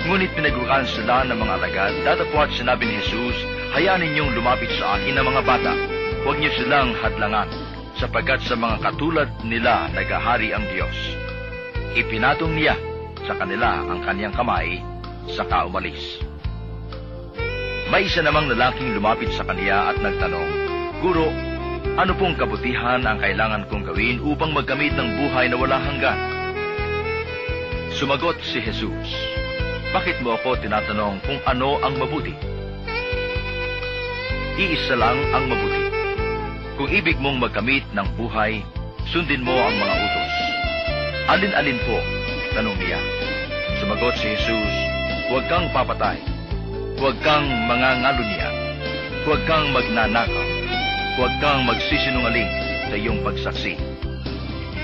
Ngunit pinaghukan sila ng mga alagad, datapwat sinabi ni Jesus, hayaan ninyong lumapit sa akin ang mga bata, huwag niyo silang hadlangan, sapagkat sa mga katulad nila nagahari ang Diyos. Ipinatong niya sa kanila ang kaniyang kamay, saka umalis. May isa namang lalaking lumapit sa kaniya at nagtanong, Guro, ano pong kabutihan ang kailangan kong gawin upang magkamit ng buhay na walang hanggan? Sumagot si Jesus, bakit mo ako tinatanong kung ano ang mabuti? Iisa lang ang mabuti. Kung ibig mong magkamit ng buhay, sundin mo ang mga utos. Alin-alin po? Tanong niya. Sumagot si Jesus, huwag kang papatay. Huwag kang mangangalunya. Huwag kang magnanakaw. Huwag kang magsisinungaling sa iyong pagsaksi.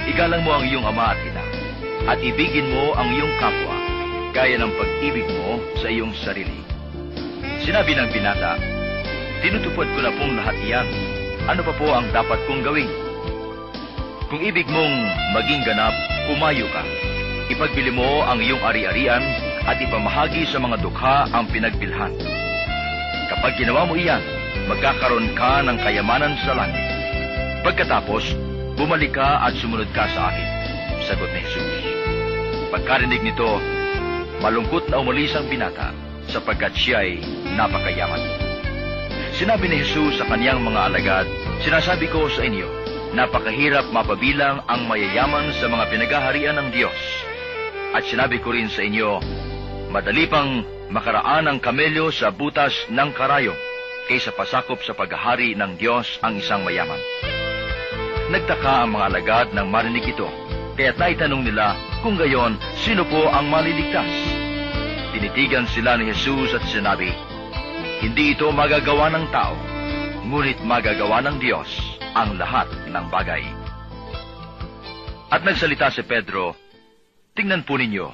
Igalang mo ang iyong ama at ina, at ibigin mo ang iyong kapwa gaya ng pag-ibig mo sa iyong sarili. Sinabi ng binata, tinutupad ko na pong lahat iyan. Ano pa po ang dapat kong gawin? Kung ibig mong maging ganap, umayo ka. Ipagbili mo ang iyong ari-arian at ipamahagi sa mga dukha ang pinagbilhan. Kapag ginawa mo iyan, magkakaroon ka ng kayamanan sa langit. Pagkatapos, bumalik ka at sumunod ka sa akin. Sagot ni Jesus. Pagkarinig nito, malungkot na umalis ang binata, sapagkat siya'y napakayaman. Sinabi ni Jesus sa kaniyang mga alagad, sinasabi ko sa inyo, napakahirap mapabilang ang mayayaman sa mga pinaghaharian ng Diyos. At sinabi ko rin sa inyo, madali pang makaraan ang kamelyo sa butas ng karayom, kaysa pasakop sa paghahari ng Diyos ang isang mayaman. Nagtaka ang mga alagad nang marinig ito, kaya't naitanong nila, kung gayon, sino po ang maliligtas? Tinitigan sila ni Jesus at sinabi, "Hindi ito magagawa ng tao, ngunit magagawa ng Diyos ang lahat ng bagay." At nagsalita si Pedro, "Tingnan po ninyo,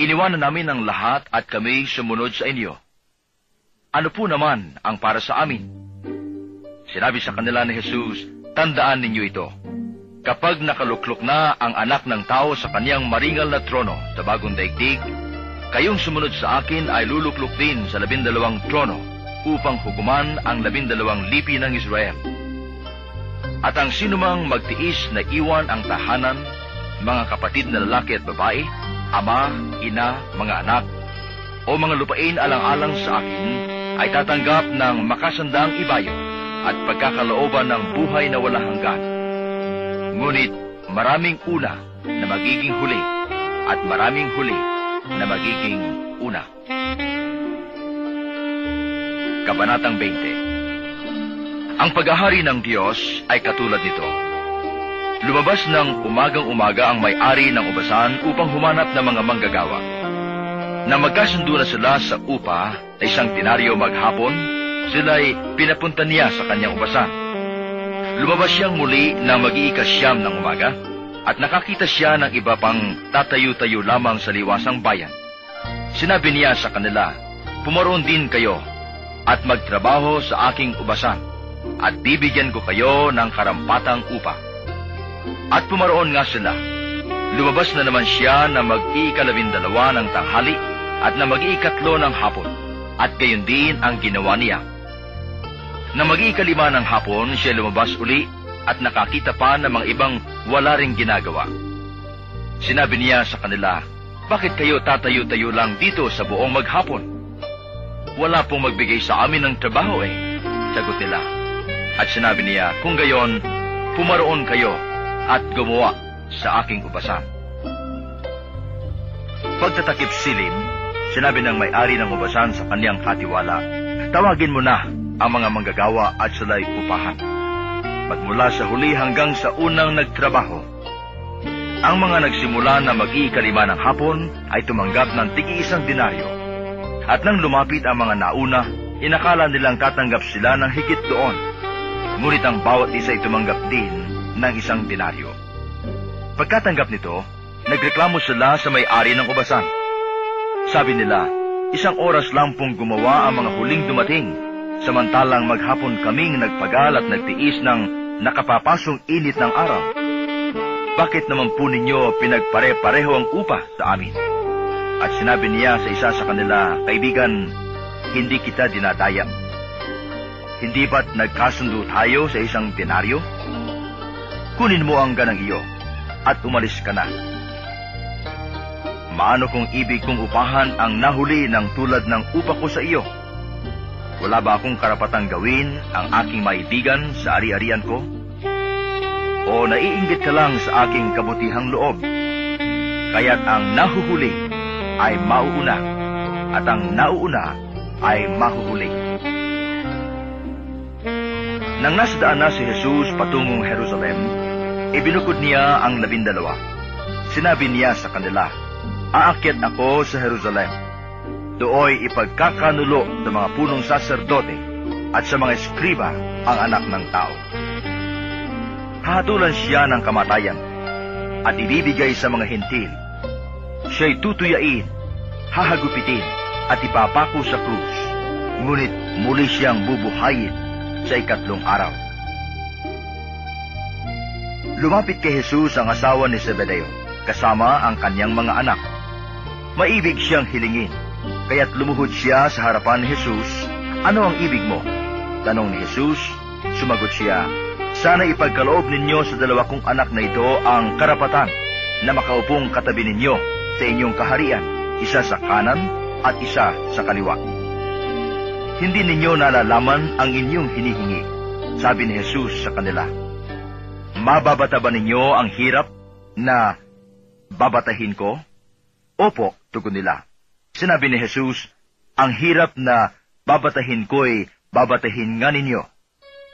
iniwanan namin ang lahat at kami sumunod sa inyo. Ano po naman ang para sa amin?" Sinabi sa kanila ni Jesus, "Tandaan ninyo ito. Kapag nakaluklok na ang anak ng tao sa kaniyang maringal na trono sa bagong daigdig, kayong sumunod sa akin ay luluklok din sa 12 trono upang hukuman ang 12 lipi ng Israel. At ang sinumang magtiis na iwan ang tahanan, mga kapatid na lalaki at babae, ama, ina, mga anak, o mga lupain alang-alang sa akin, ay tatanggap ng makasandaang ibayo at pagkakalooban ng buhay na walang hanggan. Ngunit maraming una na magiging huli at maraming huli na magiging una." Kabanatang 20. Ang paghahari ng Diyos ay katulad nito. Lumabas ng umagang-umaga ang may-ari ng ubasan upang humanap ng mga manggagawa. Nang magkasundo na sila sa upa na isang denaryo maghapon, sila'y pinapunta niya sa kanyang ubasan. Lumabas siyang muli na mag-iikasyam ng umaga at nakakita siya ng iba pang tatayo-tayo lamang sa liwasang bayan. Sinabi niya sa kanila, "Pumaroon din kayo at magtrabaho sa aking ubasan at bibigyan ko kayo ng karampatang upa." At pumaroon nga sila. Lumabas na naman siya na mag-iikalabindalawa ng tanghali at na mag-iikatlo ng hapon at gayon din ang ginawa niya. Na mag-iikalima ng hapon, siya lumabas uli at nakakita pa ng mga ibang wala ring ginagawa. Sinabi niya sa kanila, "Bakit kayo tatayo-tayo lang dito sa buong maghapon? Wala pong magbigay sa amin ng trabaho eh," sagot nila. At sinabi niya, "Kung gayon, pumaroon kayo at gumawa sa aking ubasan." Pagtatakip silim, sinabi ng may-ari ng ubasan sa kaniyang katiwala, "Tawagin mo na ang mga manggagawa at sila'y upahan. Magmula sa huli hanggang sa unang nagtrabaho." Ang mga nagsimula na mag-iikalima ng hapon ay tumanggap ng tig-iisang denaryo. At nang lumapit ang mga nauna, inakala nilang tatanggap sila ng higit doon. Ngunit ang bawat isa ay tumanggap din ng isang denaryo. Pagkatanggap nito, nagreklamo sila sa may-ari ng ubasan. Sabi nila, "Isang oras lang pong gumawa ang mga huling dumating, samantalang maghapon kaming nagpagal at nagtiis ng nakapapasong init ng araw. Bakit naman po ninyo pinagpare-pareho ang upa sa amin?" At sinabi niya sa isa sa kanila, "Kaibigan, hindi kita dinadaya. Hindi ba't nagkasundo tayo sa isang denaryo? Kunin mo ang ganang iyo at umalis ka na. Maano kung ibig kong upahan ang nahuli ng tulad ng upa ko sa iyo? Wala ba akong karapatang gawin ang aking maibigan sa ari-arian ko? O naiinggit ka lang sa aking kabutihang loob? Kaya't ang nahuhuli ay mauuna, at ang nauuna ay mahuhuli." Nang nasa daan na si Jesus patungong Jerusalem, ibinukod niya ang 12. Sinabi niya sa kanila, "Aakyat ako sa Jerusalem. Dooy ipagkakanulo sa mga punong saserdote at sa mga eskriba ang anak ng tao. Hahatulan siya ng kamatayan at ibibigay sa mga hintil. Siya'y tutuyain, hahagupitin at ipapako sa krus, ngunit muli siyang bubuhayin sa 3rd araw." Lumapit kay Jesus ang asawa ni Zebedeo kasama ang kanyang mga anak. Maibig siyang hilingin. Kaya't lumuhod siya sa harapan ni Jesus. "Ano ang ibig mo?" tanong ni Jesus. Sumagot siya, "Sana ipagkaloob ninyo sa 2 kong anak na ito ang karapatan na makaupong katabi ninyo sa inyong kaharian, isa sa kanan at isa sa kaliwa. Hindi ninyo nalalaman ang inyong hinihingi." Sabi ni Jesus sa kanila, "Mababata ba ninyo ang hirap na babatahin ko?" "Opo," tugon nila. Sinabi ni Jesus, "Ang hirap na babatahin ko'y babatahin nga ninyo.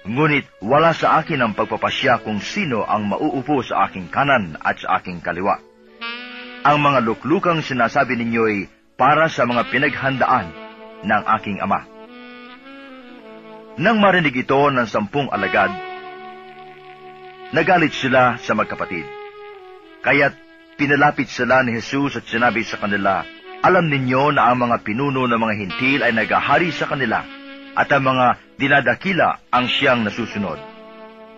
Ngunit wala sa akin ang pagpapasya kung sino ang mauupo sa aking kanan at sa aking kaliwa. Ang mga luklukang sinasabi ninyo'y para sa mga pinaghandaan ng aking ama. Nang marinig ito ng 10 alagad, nagalit sila sa magkapatid. Kaya't pinalapit sila ni Jesus at sinabi sa kanila, "Alam ninyo na ang mga pinuno ng mga hintil ay nagahari sa kanila, at ang mga dinadakila ang siyang nasusunod.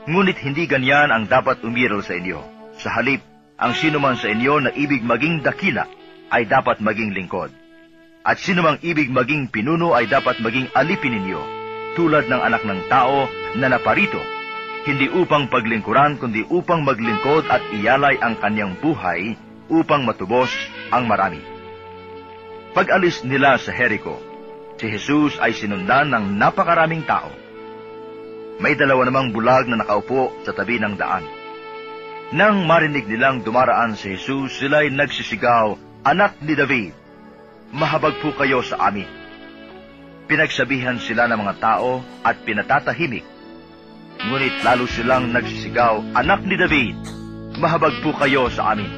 Ngunit hindi ganyan ang dapat umiral sa inyo. Sa halip, ang sinuman sa inyo na ibig maging dakila ay dapat maging lingkod. At sinumang ibig maging pinuno ay dapat maging alipin ninyo, tulad ng anak ng tao na naparito, hindi upang paglingkuran kundi upang maglingkod at iyalay ang kanyang buhay upang matubos ang marami." Pag-alis nila sa Jericho, si Jesus ay sinundan ng napakaraming tao. May 2 namang bulag na nakaupo sa tabi ng daan. Nang marinig nilang dumaraan si Jesus, sila'y nagsisigaw, "Anak ni David, mahabag po kayo sa amin." Pinagsabihan sila ng mga tao at pinatatahimik. Ngunit lalo silang nagsisigaw, "Anak ni David, mahabag po kayo sa amin."